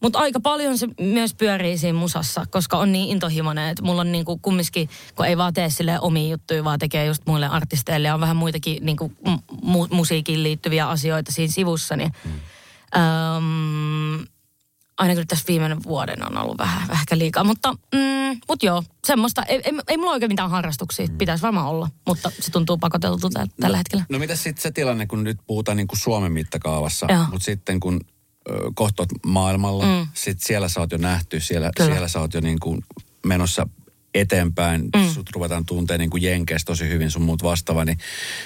Mutta aika paljon se myös pyörii siinä musassa, koska on niin intohimoinen. Että mulla on niinku kumminkin, kun ei vaan tee silleen omia juttuja, vaan tekee just muille artisteille. Ja on vähän muitakin niinku, mu- musiikin liittyviä asioita siinä sivussa, niin... Mm. Öö, Aina kyllä tässä viimeinen vuoden on ollut vähän, vähän liikaa, mutta mm, mut joo, semmoista. Ei, ei, ei mulla oikein mitään harrastuksia, pitäisi varmaan olla, mutta se tuntuu pakoteltu tällä no, hetkellä. No mitä sitten se tilanne, kun nyt puhutaan niin kuin Suomen mittakaavassa, mutta sitten kun ö, kohtaat maailmalla, mm. sitten siellä sä oot jo nähty, siellä, siellä sä oot jo niin kuin menossa eteenpäin, mm. sut ruvetaan tuntee niin kuin jenkeistä tosi hyvin, sun muut vastaava, niin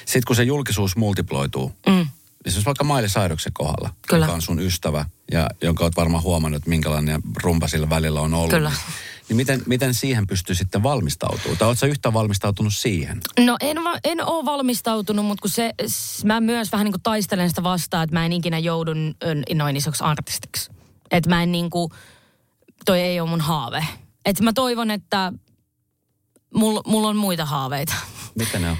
sitten kun se julkisuus multiploituu, mm. esimerkiksi vaikka Miley Cyrusen kohdalla, kyllä. joka on sun ystävä ja jonka olet varmaan huomannut, minkälainen rumpa sillä välillä on ollut. Kyllä. Niin miten, miten siihen pystyy sitten valmistautumaan? Tai oletko sä yhtään valmistautunut siihen? No en, en ole valmistautunut, mutta kun se, mä myös vähän niin kuin taistelen sitä vastaan, että mä en ikinä joudun noin isoksi artistiksi. Että mä en niin kuin, toi ei ole mun haave. Että mä toivon, että mulla mul on muita haaveita. Mitä ne on?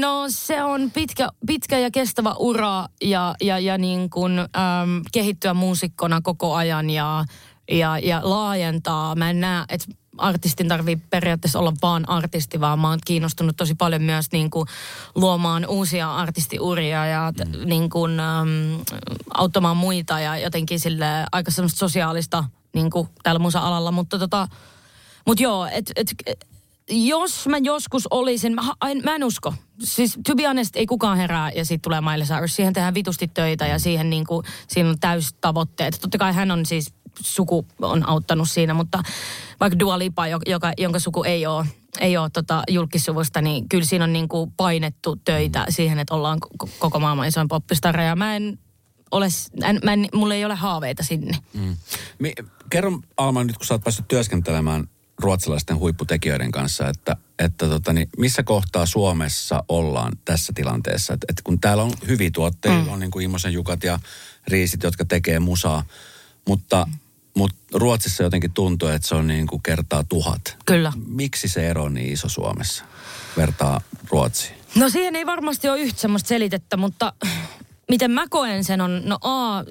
No se on pitkä, pitkä ja kestävä ura ja, ja, ja niin kuin, äm, kehittyä muusikkona koko ajan ja, ja, ja laajentaa. Mä en näe, että artistin tarvii periaatteessa olla vaan artisti, vaan mä oon kiinnostunut tosi paljon myös niin kuin luomaan uusia artistiuria ja t- mm. niin kuin, äm, auttamaan muita ja jotenkin sille aika semmoista sosiaalista niin kuin täällä musa-alalla. Mutta tota, mut joo, että... Et, jos mä joskus olisin, mä, mä en usko. Siis to be honest, ei kukaan herää ja siitä tulee Miley Cyrus. Siihen tehdään vitusti töitä ja siihen niin kuin, siinä on täystavoitteet. Totta kai hän on siis, suku on auttanut siinä, mutta vaikka Dua Lipa, joka, jonka suku ei ole, ei ole tota julkissuvusta, niin kyllä siinä on niin kuin painettu töitä siihen, että ollaan koko maailman isoin poppistarra. Ja mä en ole, en, mä en, mulla ei ole haaveita sinne. Mm. Mi, kerron Alma nyt, kun sä oot päässyt työskentelemään ruotsalaisten huipputekijöiden kanssa, että, että tota, niin missä kohtaa Suomessa ollaan tässä tilanteessa? Et, et kun täällä on hyviä tuotteita, mm. on niin kuin Immosen Jukat ja Riisit, jotka tekee musaa, mutta, mm. mutta Ruotsissa jotenkin tuntuu, että se on niin kuin kertaa tuhat. Kyllä. Miksi se ero on niin iso Suomessa vertaa Ruotsiin? No siihen ei varmasti ole yhtä semmoista selitettä, mutta miten mä koen sen on, no a,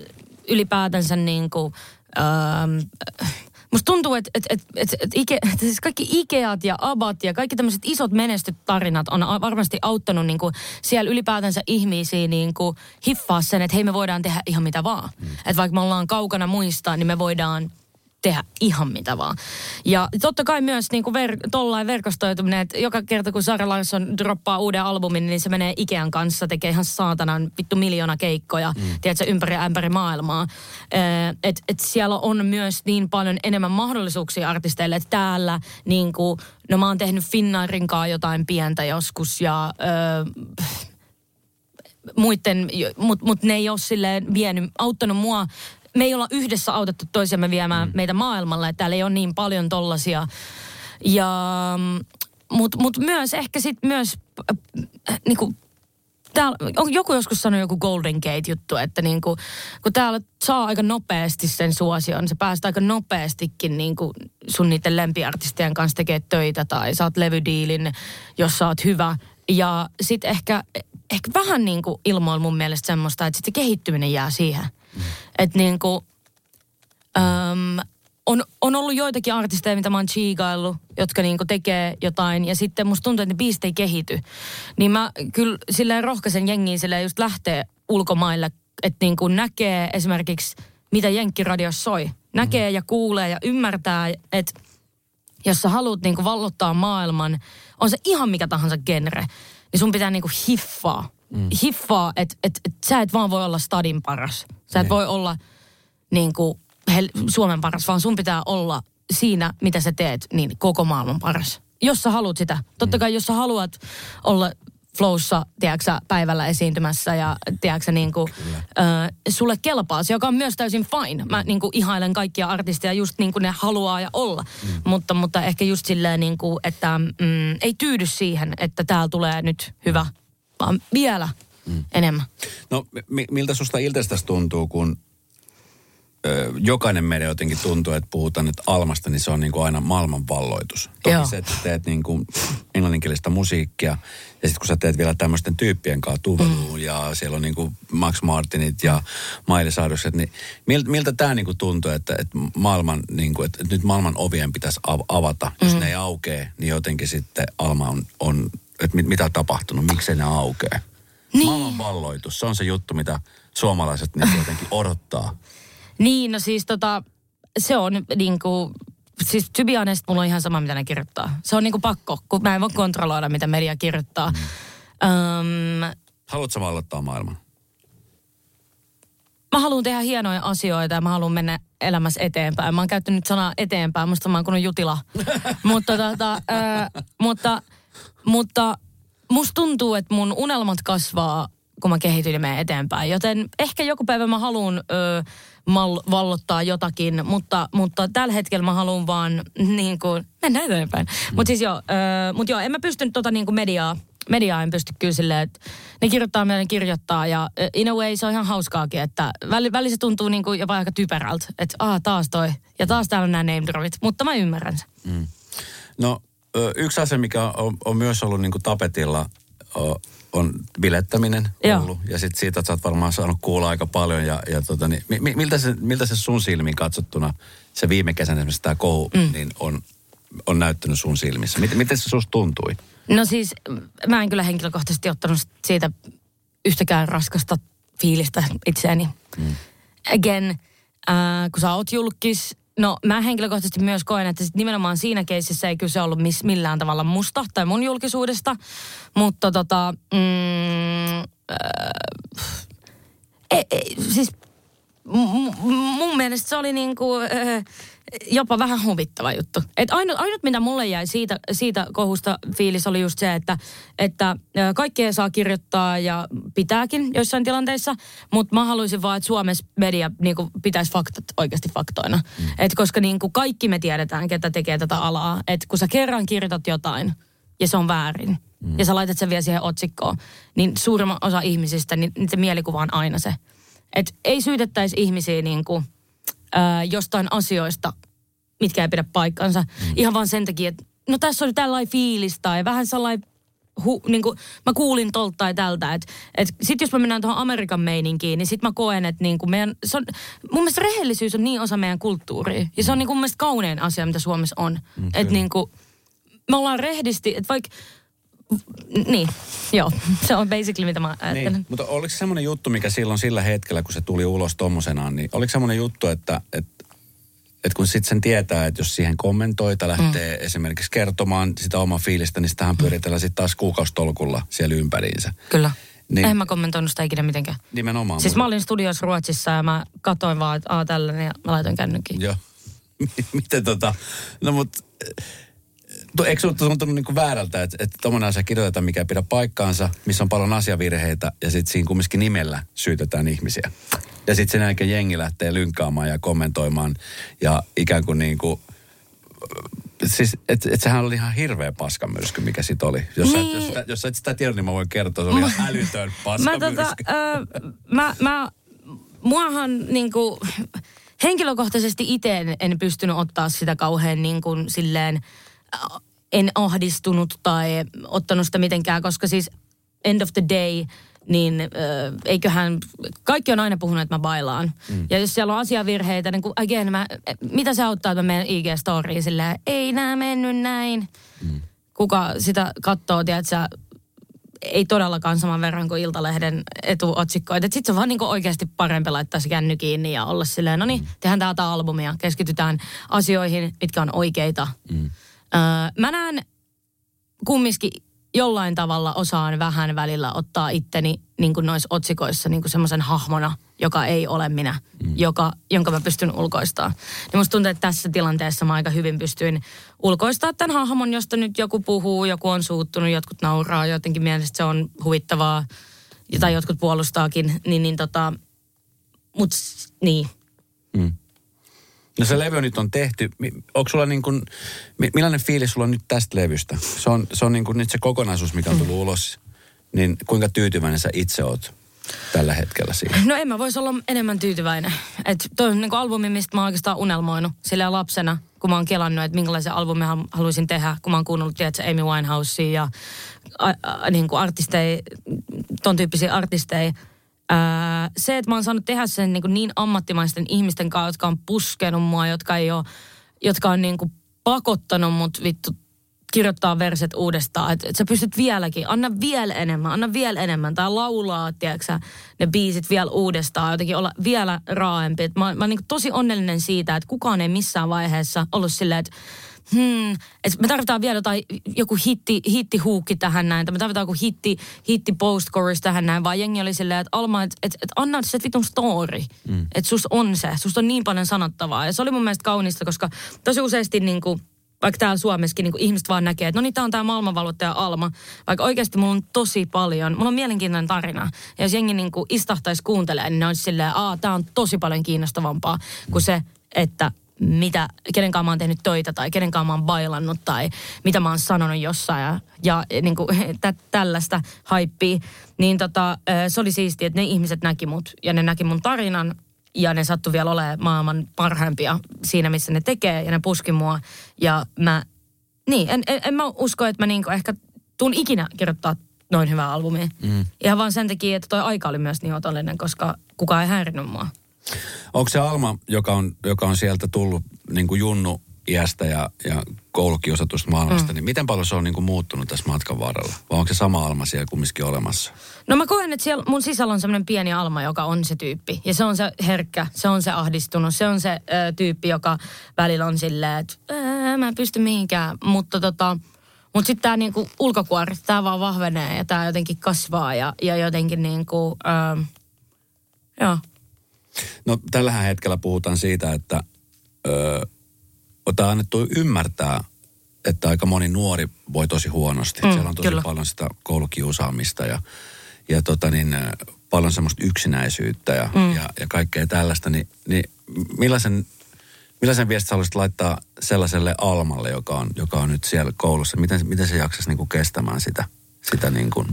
ylipäätänsä niin kuin... Öö, Musta tuntuu, että et, et, et, et Ike, et siis kaikki Ikeat ja Abat ja kaikki tämmöiset isot menestytarinat on a, varmasti auttanut niinku siellä ylipäätänsä ihmisiä niinku hiffaa sen, että hei me voidaan tehdä ihan mitä vaan. Mm. Että vaikka me ollaan kaukana muista, niin me voidaan tehdä ihan mitä vaan. Ja totta kai myös niinku ver, tollain verkostoituminen, että joka kerta kun Sara Larsson droppaa uuden albumin, niin se menee Ikean kanssa, tekee ihan saatanan vittu miljoona keikkoja, mm. tiedätkö, ympäri ämpäri maailmaa. Että et siellä on myös niin paljon enemmän mahdollisuuksia artisteille, että täällä niinku, no mä oon tehnyt Finnairin kanssa jotain pientä joskus ja... Ö, muitten, mut, mut ne ei ole silleen vienyt, auttanut mua. Me ei olla yhdessä autettu toisiamme viemään mm. meitä maailmalla, että täällä ei ole niin paljon tollasia. Mutta mut myös ehkä sitten myös, äh, niinku, täällä, joku joskus sanoi joku Golden Gate-juttu, että niinku, kun täällä saa aika nopeasti sen suosion, sä pääset aika nopeastikin niinku sun niiden lempiartistien kanssa tekee töitä tai saat levydiilin, jos sä oot hyvä. Ja sitten ehkä, ehkä vähän niinku ilmoilla mun mielestä semmoista, että sitten kehittyminen jää siihen. Että niin kuin, äm, on, on ollut joitakin artisteja, mitä mä oon chiikaillut, jotka niin kuin tekee jotain. Ja sitten musta tuntuu, että ne biisit ei kehity. Niin mä kyllä silleen rohkaisen jengiin silleen just lähtee ulkomaille. Että niin kuin näkee esimerkiksi, mitä jenkkiradio soi. Näkee ja kuulee ja ymmärtää, että jos sä haluat niin kuin vallottaa maailman, on se ihan mikä tahansa genre, niin sun pitää niin kuin hiffaa. Mm. Hiffaa, että et, et, sä et vaan voi olla stadin paras. Sä et ne. voi olla niin kuin, Suomen paras, vaan sun pitää olla siinä, mitä sä teet, niin koko maailman paras. jos sä haluat sitä. Totta kai jos sä haluat olla flowssa, tiedätkö sä, päivällä esiintymässä ja tiedätkö sä, niin kuin, äh, sulle kelpaa se, joka on myös täysin fine. Mä niin kuin ihailen kaikkia artisteja just niin kuin ne haluaa ja olla, mm. mutta, mutta ehkä just silleen niin kuin, että mm, ei tyydy siihen, että täällä tulee nyt hyvä, vaan vielä mm. enemmän. No mi- miltä susta iltestäsi tuntuu, kun ö, jokainen meidän jotenkin tuntuu, että puhutaan nyt Almasta, niin se on niin kuin aina maailmanvalloitus. Toki Joo. se, että teet niin kuin englanninkielistä musiikkia ja sitten kun sä teet vielä tämmöisten tyyppien kanssa Tuure Luun mm. ja siellä on niin kuin Max Martinit ja Miley Cyruset, niin miltä, miltä tämä niin kuin tuntuu, että, että, maailman, niin kuin, että nyt maailman ovien pitäisi avata. Jos mm. ne ei aukee, niin jotenkin sitten Alma on, on että mit, mitä on tapahtunut, miksei ne aukee. Niin. Maailmanvalloitus, se on se juttu, mitä suomalaiset niin jotenkin odottaa. Niin, no siis tota, se on niinku, siis to be honest, mulla on ihan sama, mitä ne kirjoittaa. Se on niinku pakko, kun mä en voi kontrolloida, mitä media kirjoittaa. Mm. Öm, Haluatko sä vallottaa maailman? Mä haluan tehdä hienoja asioita ja mä haluan mennä elämässä eteenpäin. Mä oon käyttänyt sanaa eteenpäin, musta mä oon kunnon jutila. mutta tota, ö, mutta, mutta musta tuntuu, että mun unelmat kasvaa, kun mä kehityn ja menen eteenpäin. Joten ehkä joku päivä mä haluan ö, mal- vallottaa jotakin, mutta, mutta tällä hetkellä mä haluan vaan niin kuin, mennä eteenpäin. Mm. Mutta siis joo, ö, mut joo, en mä pystynyt tota niin kuin mediaa, mediaa en pysty kyllä silleen, että ne kirjoittaa meidän kirjoittaa ja in a way se on ihan hauskaakin, että väl, välissä se tuntuu niin kuin jopa aika typerältä, että aah taas toi ja taas täällä on nämä name dropit, mutta mä ymmärrän sen. Mm. No yksi asia, mikä on, on myös ollut niin kuin tapetilla, on bilettäminen ollut. Joo. Ja sitten siitä, että sä oot varmaan saanut kuulla aika paljon. Ja, ja tota, niin, mi, miltä, se, miltä se sun silmin katsottuna, se viime kesän esimerkiksi tämä kohu, mm. niin on, on näyttänyt sun silmissä? Miten, miten se susta tuntui? No siis, mä en kyllä henkilökohtaisesti ottanut siitä yhtäkään raskasta fiilistä itseäni. Mm. Again, äh, kun sä oot julkis. No mä henkilökohtaisesti myös koen, että sit nimenomaan siinä keississä ei kyse ollut mis, millään tavalla musta tai mun julkisuudesta, mutta tota, mm, äh, ei, ei, siis m- mun mielestä se oli niinku äh, jopa vähän huvittava juttu. Et ainut, ainut mitä mulle jäi siitä, siitä kohusta fiilis oli just se, että, että äh, kaikkea saa kirjoittaa ja pitääkin joissain tilanteissa, mutta mä haluaisin vaan, että Suomessa media niinku pitäisi faktat oikeasti faktoina. Mm. Et koska niinku kaikki me tiedetään, ketä tekee tätä alaa. Et kun sä kerran kirjoitat jotain ja se on väärin mm. ja sä laitat sen vielä siihen otsikkoon, niin suurimman osa ihmisistä, niin, niin se mielikuva on aina se. Et ei syytettäisi ihmisiä niinku Ää, jostain asioista, mitkä ei pidä paikkansa. Mm. Ihan vaan sen takia, että no tässä oli tällainen fiilis tai vähän sellainen, hu, niin kuin, mä kuulin tolta tai tältä. Että et sitten jos mä mennään tuohon Amerikan meininkiin, niin sitten mä koen, että niin kuin meidän, se on, mun mielestä rehellisyys on niin osa meidän kulttuuria. Ja se on niin kuin mun mielestä kaunein asia, mitä Suomessa on. Mm, että niin kuin, me ollaan rehdisti, että vaikka niin, joo. Se on basically, mitä mä ajattelen. Niin, mutta oliko se semmoinen juttu, mikä silloin sillä hetkellä, kun se tuli ulos tommosenaan, niin oliko semmoinen juttu, että, että, että kun sitten sen tietää, että jos siihen kommentoi tai lähtee mm. esimerkiksi kertomaan sitä omaa fiilistä, niin sitähän pyöritellään sitten taas kuukausitolkulla siellä ympäriinsä. Kyllä. Niin, en mä kommentoinut sitä ikinä mitenkään. Nimenomaan. Siis mulle. Mä olin studiossa Ruotsissa ja mä katsoin vaan, että aah tällainen ja mä laitoin kännynkiin. Joo. Miten tota, no mut eikö se ole tuntunut niin kuin väärältä, että, että tommoinen asia kirjoitetaan, mikä ei pidä paikkaansa, missä on paljon asiavirheitä ja sitten siinä kumminkin nimellä syytetään ihmisiä. Ja sitten sen jälkeen jengi lähtee lynkkaamaan ja kommentoimaan ja ikään kuin niin kuin, siis että et sehän oli ihan hirveä paskamyrsky, mikä siitä oli. Jos, niin. sä, et, jos, sä, jos sä et sitä tiedä, niin mä voin kertoa, se oli mä, ihan älytön paskamyrsky. Mä tota, ö, mä, mä, muahan niinku henkilökohtaisesti itse en pystynyt ottaa sitä kauhean niin kuin silleen, en ahdistunut tai ottanut sitä mitenkään, koska siis end of the day, niin äh, eiköhän, kaikki on aina puhunut, että mä bailaan. Mm. Ja jos siellä on asiavirheitä, niin kun, again, mä, mitä se auttaa, että mä menen I G-storyin silleen, ei nää mennyt näin. Mm. Kuka sitä katsoo, tiedätkö, ei todellakaan saman verran kuin Iltalehden etuotsikkoita. Sitten se on vaan niin oikeasti parempi laittaa se känny kiinni ja olla silleen, no niin, mm. tehdään täältä albumia, keskitytään asioihin, mitkä on oikeita. Mm. Öö, mä näen kumminkin jollain tavalla osaan vähän välillä ottaa itteni niin kuin noissa otsikoissa niin kuin semmoisen hahmona, joka ei ole minä, mm. joka, jonka mä pystyn ulkoistamaan. Niin musta tuntuu, että tässä tilanteessa mä aika hyvin pystyin ulkoistamaan tämän hahmon, josta nyt joku puhuu, joku on suuttunut, jotkut nauraa, jotenkin mielestä se on huvittavaa, tai jotkut puolustaakin, niin, niin tota, mut niin. Mm. No se levy nyt on tehty. Onko sulla niin kuin, millainen fiilis sulla on nyt tästä levystä? Se on, se on niin kuin nyt se kokonaisuus, mikä on tullut mm. ulos. Niin kuinka tyytyväinen sä itse oot tällä hetkellä siinä? No en mä vois olla enemmän tyytyväinen. Että toi on niin kuin albumi, mistä mä oon oikeastaan unelmoinut silleen lapsena, kun mä oon kelannut, että minkälaisen albumin haluaisin tehdä, kun mä oon kuunnellut, tiedätkö, Amy Winehousea ja a, a, niin kuin artisteja, ton tyyppisiä artisteja. Ää, se, että mä oon saanut tehdä sen niin, niin ammattimaisten ihmisten kanssa, jotka on puskenut mua, jotka, ei ole, jotka on niin kuin pakottanut mut vittu kirjoittaa verset uudestaan. Että et sä pystyt vieläkin, anna vielä enemmän, anna vielä enemmän. Tai laulaa, tiedätkö, ne biisit vielä uudestaan, jotenkin olla vielä raaempi. Et mä, mä oon niin kuin tosi onnellinen siitä, että kukaan ei missään vaiheessa ollut silleen, että Hmm, että me tarvitaan vielä jotain, joku hitti, hitti huukki tähän näin, tai me tarvitaan joku hitti, hitti post-chorus tähän näin, vaan jengi oli silleen, että Alma, että et, et anna se vitun story, mm. että sus on se, susta on niin paljon sanottavaa. Ja se oli mun mielestä kaunista, koska tosi useasti niinku, vaikka täällä Suomessakin niinku, ihmiset vaan näkee, että no niin, tää on tää maailmanvalvottaja Alma, vaikka oikeasti mulla on tosi paljon, mulla on mielenkiintoinen tarina. Ja jos jengi niinku istahtaisi kuuntelemaan, niin ne olisi silleen, aa, tää on tosi paljon kiinnostavampaa kuin se, että mitä, kenenkaan mä oon tehnyt töitä tai kenenkaan mä oon bailannut tai mitä mä oon sanonut jossain ja, ja niin kuin, tä, tällaista haippia. Niin tota, se oli siistiä, että ne ihmiset näki mut ja ne näki mun tarinan ja ne sattui vielä olemaan maailman parhaimpia siinä, missä ne tekee ja ne puski mua. Ja mä, niin, en, en, en mä usko, että mä niin kuin ehkä tuun ikinä kirjoittaa noin hyvää albumia. Mm. Ihan vaan sen takia, että toi aika oli myös niin otollinen, koska kukaan ei häirinyt mua. Onko se Alma, joka on, joka on sieltä tullut niin kuin junnu iästä ja, ja koulukiusatusta maailmasta, mm. niin miten paljon se on niin kuin muuttunut tässä matkan varrella? Vai onko se sama Alma siellä kumminkin olemassa? No mä koen, että siellä mun sisällä on semmoinen pieni Alma, joka on se tyyppi. Ja se on se herkkä, se on se ahdistunut, se on se ö, tyyppi, joka välillä on silleen, että mä en pysty mihinkään. Mutta tota, mut sitten tää niinku ulkokuori, tää vaan vahvenee ja tää jotenkin kasvaa ja, ja jotenkin niinku, ö, joo. No tällä hetkellä puhutaan siitä, että öö, on annettu ymmärtää, että aika moni nuori voi tosi huonosti. Mm, siellä on tosi kyllä. paljon sitä koulukiusaamista ja, ja tota niin, paljon semmoista yksinäisyyttä ja, mm. ja, ja kaikkea tällaista. Ni, niin millaisen, millaisen viestin sä haluaisit laittaa sellaiselle Almalle, joka on, joka on nyt siellä koulussa? Miten, miten se jaksaisi niinku kestämään sitä? sitä niinku,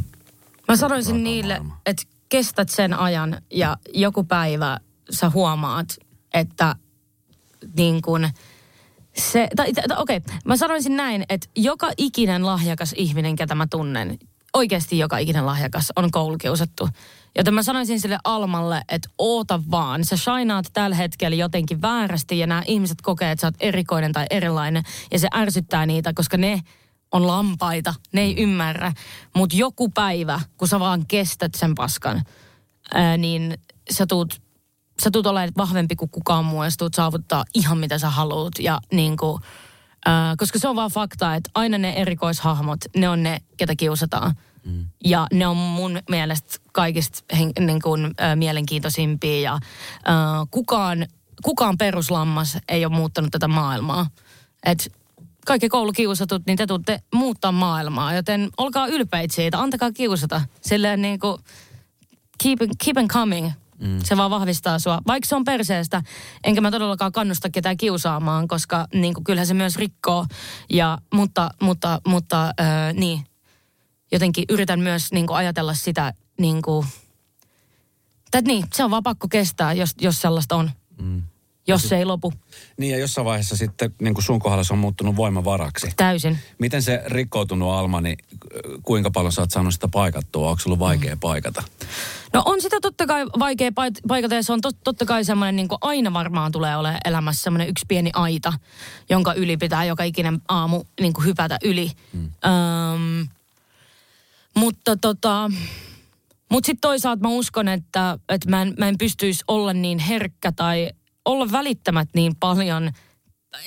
Mä sanoisin niille, että kestät sen ajan ja joku päivä sä huomaat, että niin kuin se, tai, tai okei, okay. Mä sanoisin näin, että joka ikinen lahjakas ihminen, ketä mä tunnen, oikeasti joka ikinen lahjakas on koulukiusattu. Joten mä sanoisin sille Almalle, että oota vaan, sä shainaat tällä hetkellä jotenkin väärästi ja nämä ihmiset kokee, että sä oot erikoinen tai erilainen ja se ärsyttää niitä, koska ne on lampaita, ne ei ymmärrä. Mutta joku päivä, kun sä vaan kestät sen paskan, ää, niin sä tuut Sä tulet olemaan vahvempi kuin kukaan muu ja sä tulet saavuttaa ihan mitä sä haluut. Ja niin kuin, äh, koska se on vaan fakta, että aina ne erikoishahmot, ne on ne, ketä kiusataan. Mm. Ja ne on mun mielestä kaikista hen, niin kuin, äh, mielenkiintoisimpia. Ja, äh, kukaan, kukaan peruslammas ei ole muuttanut tätä maailmaa. Et kaikki koulukiusatut, niin te tuutte muuttaa maailmaa. Joten olkaa ylpeitä siitä, antakaa kiusata. Silleen niin kuin keep, keep and coming. Mm. Se vaan vahvistaa sua. Vaikka se on perseestä, enkä mä todellakaan kannusta ketään kiusaamaan, koska niin kuin, kyllähän se myös rikkoo. Ja, mutta mutta, mutta äh, niin, jotenkin yritän myös niin kuin, ajatella sitä, niin kuin, että niin, se on vaan pakko kestää, jos, jos sellaista on, mm. jos se ei lopu. Niin ja jossain vaiheessa sitten niin kuin sun kohdalla se on muuttunut voimavaraksi. Täysin. Miten se rikkoutunut Alma, niin kuinka paljon sä oot saanut sitä paikattua? Onko sulla vaikea mm. paikata? No on sitä totta kai vaikea paikata ja se on tot, totta kai semmoinen, niin kuin aina varmaan tulee olemaan elämässä semmoinen yksi pieni aita, jonka yli pitää joka ikinen aamu niin kuin hypätä yli. Mm. Öm, mutta tota, mut sitten toisaalta mä uskon, että, että mä en, mä en pystyisi olla niin herkkä tai olla välittämät niin paljon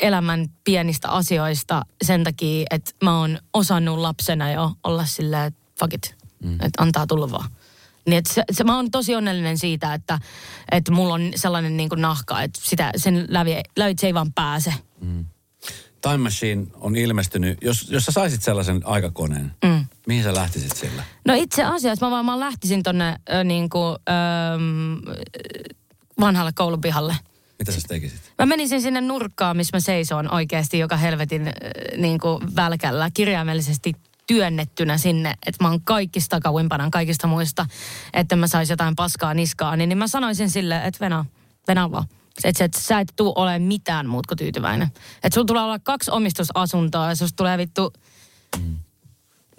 elämän pienistä asioista sen takia, että mä oon osannut lapsena jo olla silleen, että fuck it, mm. että antaa tulla vaan. Niin et se, se, mä oon tosi onnellinen siitä, että et mulla on sellainen niinku nahka, että sitä, sen lävitse lävi, ei vaan pääse. Mm. Time Machine on ilmestynyt. Jos, jos sä saisit sellaisen aikakoneen, mm. mihin sä lähtisit sillä? No itse asiassa mä varmaan lähtisin tonne ö, niinku, ö, vanhalle koulupihalle. Mitä sä tekisit? Mä menisin sinne nurkkaan, missä mä seisoon oikeasti joka helvetin ö, niinku välkällä kirjaimellisesti työnnettynä sinne, että mä oon kaikista kauimpanan kaikista muista, että mä sais jotain paskaa niskaa, niin, niin mä sanoisin sille, että venä, venä vaan. Että et, sä et tuu ole mitään muut kuin tyytyväinen. Että sulla tulee olla kaksi omistusasuntoa ja susta tulee vittu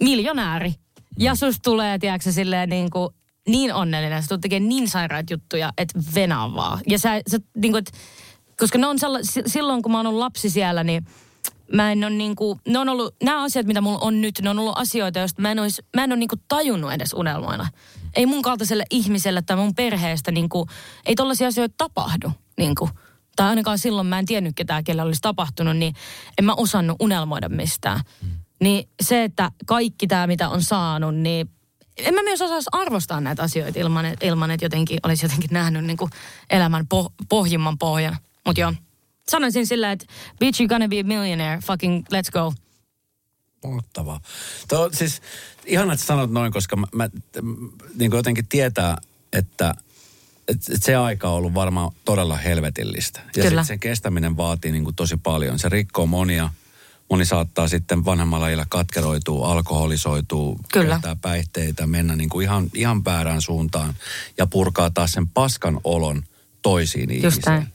miljonääri. Ja susta tulee, tiedätkö, silleen niin kuin niin onnellinen. Sä tulet tekemään niin sairaat juttuja, että venä vaan. Ja sä, sä niin kuin, et, koska ne on sella, silloin kun mä oon ollut lapsi siellä, niin mä en ole niinku, ne on ollut, nämä asiat mitä mulla on nyt, ne on ollut asioita, joista mä en ois, mä en ole niinku tajunnut edes unelmoilla. Ei mun kaltaiselle ihmiselle tai mun perheestä niinku, ei tollaisia asioita tapahdu niinku. Tai ainakaan silloin mä en tiennyt ketään, kelle olisi tapahtunut, niin en mä osannut unelmoida mistään. Mm. Niin se, että kaikki tää mitä on saanut, niin en mä myös osaisi arvostaa näitä asioita ilman, että ilman, et jotenkin olisi jotenkin nähnyt niinku elämän poh- pohjimman pohjan. Mut joo. Sanoisin sillä, että bitch, you're gonna be a millionaire, fucking let's go. Mahtavaa. Tuo siis ihana, että sanot noin, koska mä, mä niin kuin jotenkin tietää, että, että se aika on ollut varmaan todella helvetillistä. Ja sitten sen kestäminen vaatii niin kuin tosi paljon. Se rikkoo monia. Moni saattaa sitten vanhemmalla iällä katkeroitua, alkoholisoitua, käyttää päihteitä, mennä niin kuin ihan, ihan väärään suuntaan ja purkaa taas sen paskan olon toisiin ihmisiin.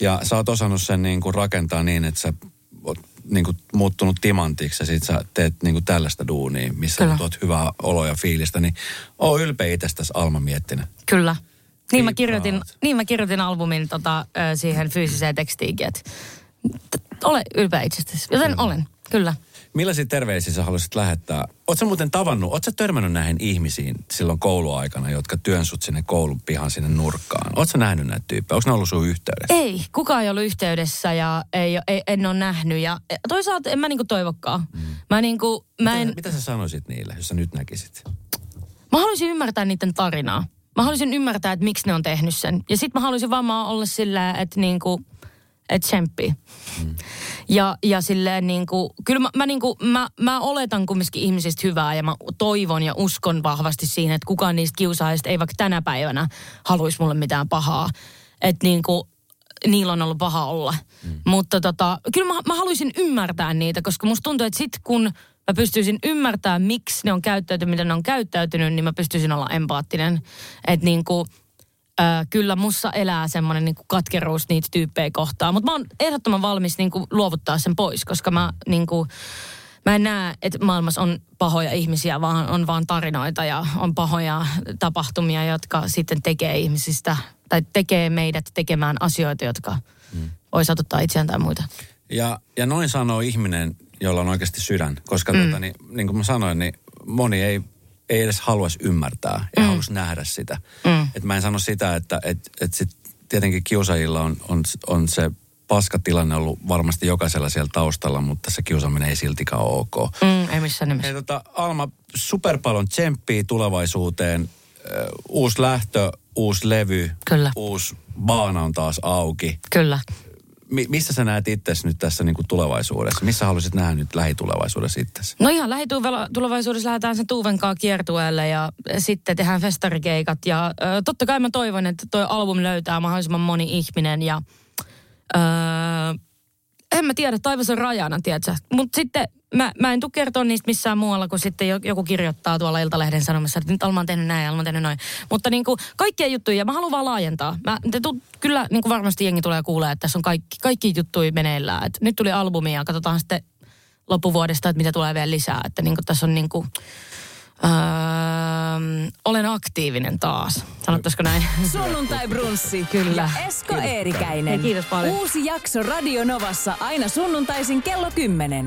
Ja sä oot osannut sen niin kuin rakentaa niin, että sä oot niin kuin muuttunut timantiksi ja sit sä teet niin kuin tällaista duunia, missä Kyllä. tuot hyvää oloa ja fiilistä. Niin oo ylpeä itsestäsi, Alma Miettinen. Kyllä. Niin mä, kirjoitin, niin mä kirjoitin albumin tota, siihen fyysiseen tekstiinkin, että ole ylpeä itsestäsi. Joten mm. olen, kyllä. Millaisia terveisiä sä haluaisit lähettää? Oot sä muuten tavannut, oot sä törmännyt näihin ihmisiin silloin kouluaikana, jotka työn sut sinne koulun pihan sinne nurkkaan? Oot sä nähnyt näitä tyyppejä? Onko ne ollut sun yhteydessä? Ei, kukaan ei ollut yhteydessä ja ei, ei, en ole nähnyt. Ja toisaalta en mä niinku toivokkaan. Mm. Mä niinku, mä mitä, en... mitä sä sanoisit niille, jos sä nyt näkisit? Mä haluaisin ymmärtää niiden tarinaa. Mä haluaisin ymmärtää, että miksi ne on tehnyt sen. Ja sit mä haluaisin vaan mä olla sillä, että niinku... et tsemppi. Mm. Ja, ja silleen niinku, kyllä mä, mä niinku, mä, mä oletan kumminkin ihmisistä hyvää ja mä toivon ja uskon vahvasti siihen, että kukaan niistä kiusaajista ei vaikka tänä päivänä haluaisi mulle mitään pahaa. Että niinku, niillä on ollut paha olla. Mm. Mutta tota, kyllä mä, mä haluaisin ymmärtää niitä, koska musta tuntuu, että sit kun mä pystyisin ymmärtämään, miksi ne on käyttäytynyt, miten ne on käyttäytynyt, niin mä pystyisin olla empaattinen. Että niinku... Öö, kyllä mussa elää semmoinen niinku katkeruus niitä tyyppejä kohtaan, mutta mä oon ehdottoman valmis niinku luovuttaa sen pois, koska mä, niinku, mä en näe, että maailmassa on pahoja ihmisiä, vaan on vaan tarinoita ja on pahoja tapahtumia, jotka sitten tekee ihmisistä tai tekee meidät tekemään asioita, jotka mm. voi satuttaa itseään tai muita. Ja, ja noin sanoo ihminen, jolla on oikeasti sydän, koska mm. tuota, niin, niin kuin mä sanoin, niin moni ei... ei edes haluaisi ymmärtää, ei mm. haluaisi nähdä sitä. Mm. Että mä en sano sitä, että et, et sit tietenkin kiusaajilla on, on, on se paskatilanne ollut varmasti jokaisella siellä taustalla, mutta se kiusaaminen ei siltikään ole ok. Mm, ei missään nimessä. Tota, Alma, super paljon tsemppiä tulevaisuuteen. Uusi lähtö, uusi levy, Kyllä. uusi baana on taas auki. Kyllä. Missä sä näet itsesi nyt tässä niin kuin tulevaisuudessa? Missä haluaisit nähdä nyt lähitulevaisuudessa itsesi? No ihan lähitulevaisuudessa lähdetään sen Tuuvenkaan kiertueelle ja sitten tehdään festarikeikat. Ja ö, totta kai mä toivon, että toi album löytää mahdollisimman moni ihminen. Ja ö, en mä tiedä, taivas on rajana, tiedätkö? Mutta sitten mä, mä en tule kertoa niistä missään muualla, kun sitten joku kirjoittaa tuolla Iltalehden Sanomassa, että nyt Alma on tehnyt näin ja Alma on tehnyt noin. Mutta niin kuin kaikkia juttuja, mä haluan vaan laajentaa. Mä, tu, kyllä niin kuin varmasti jengi tulee kuulee, että tässä on kaikki, kaikki juttuja meneillään. Et nyt tuli albumi ja katsotaan sitten loppuvuodesta, että mitä tulee vielä lisää. Että niin kuin tässä on niin kuin, öö, olen aktiivinen taas. Sanottaisiko näin? Sunnuntaibrunssi. Kyllä. Ja Esko Eerikäinen. Kiitos paljon. Uusi jakso Radio Novassa aina sunnuntaisin kello kymmenen.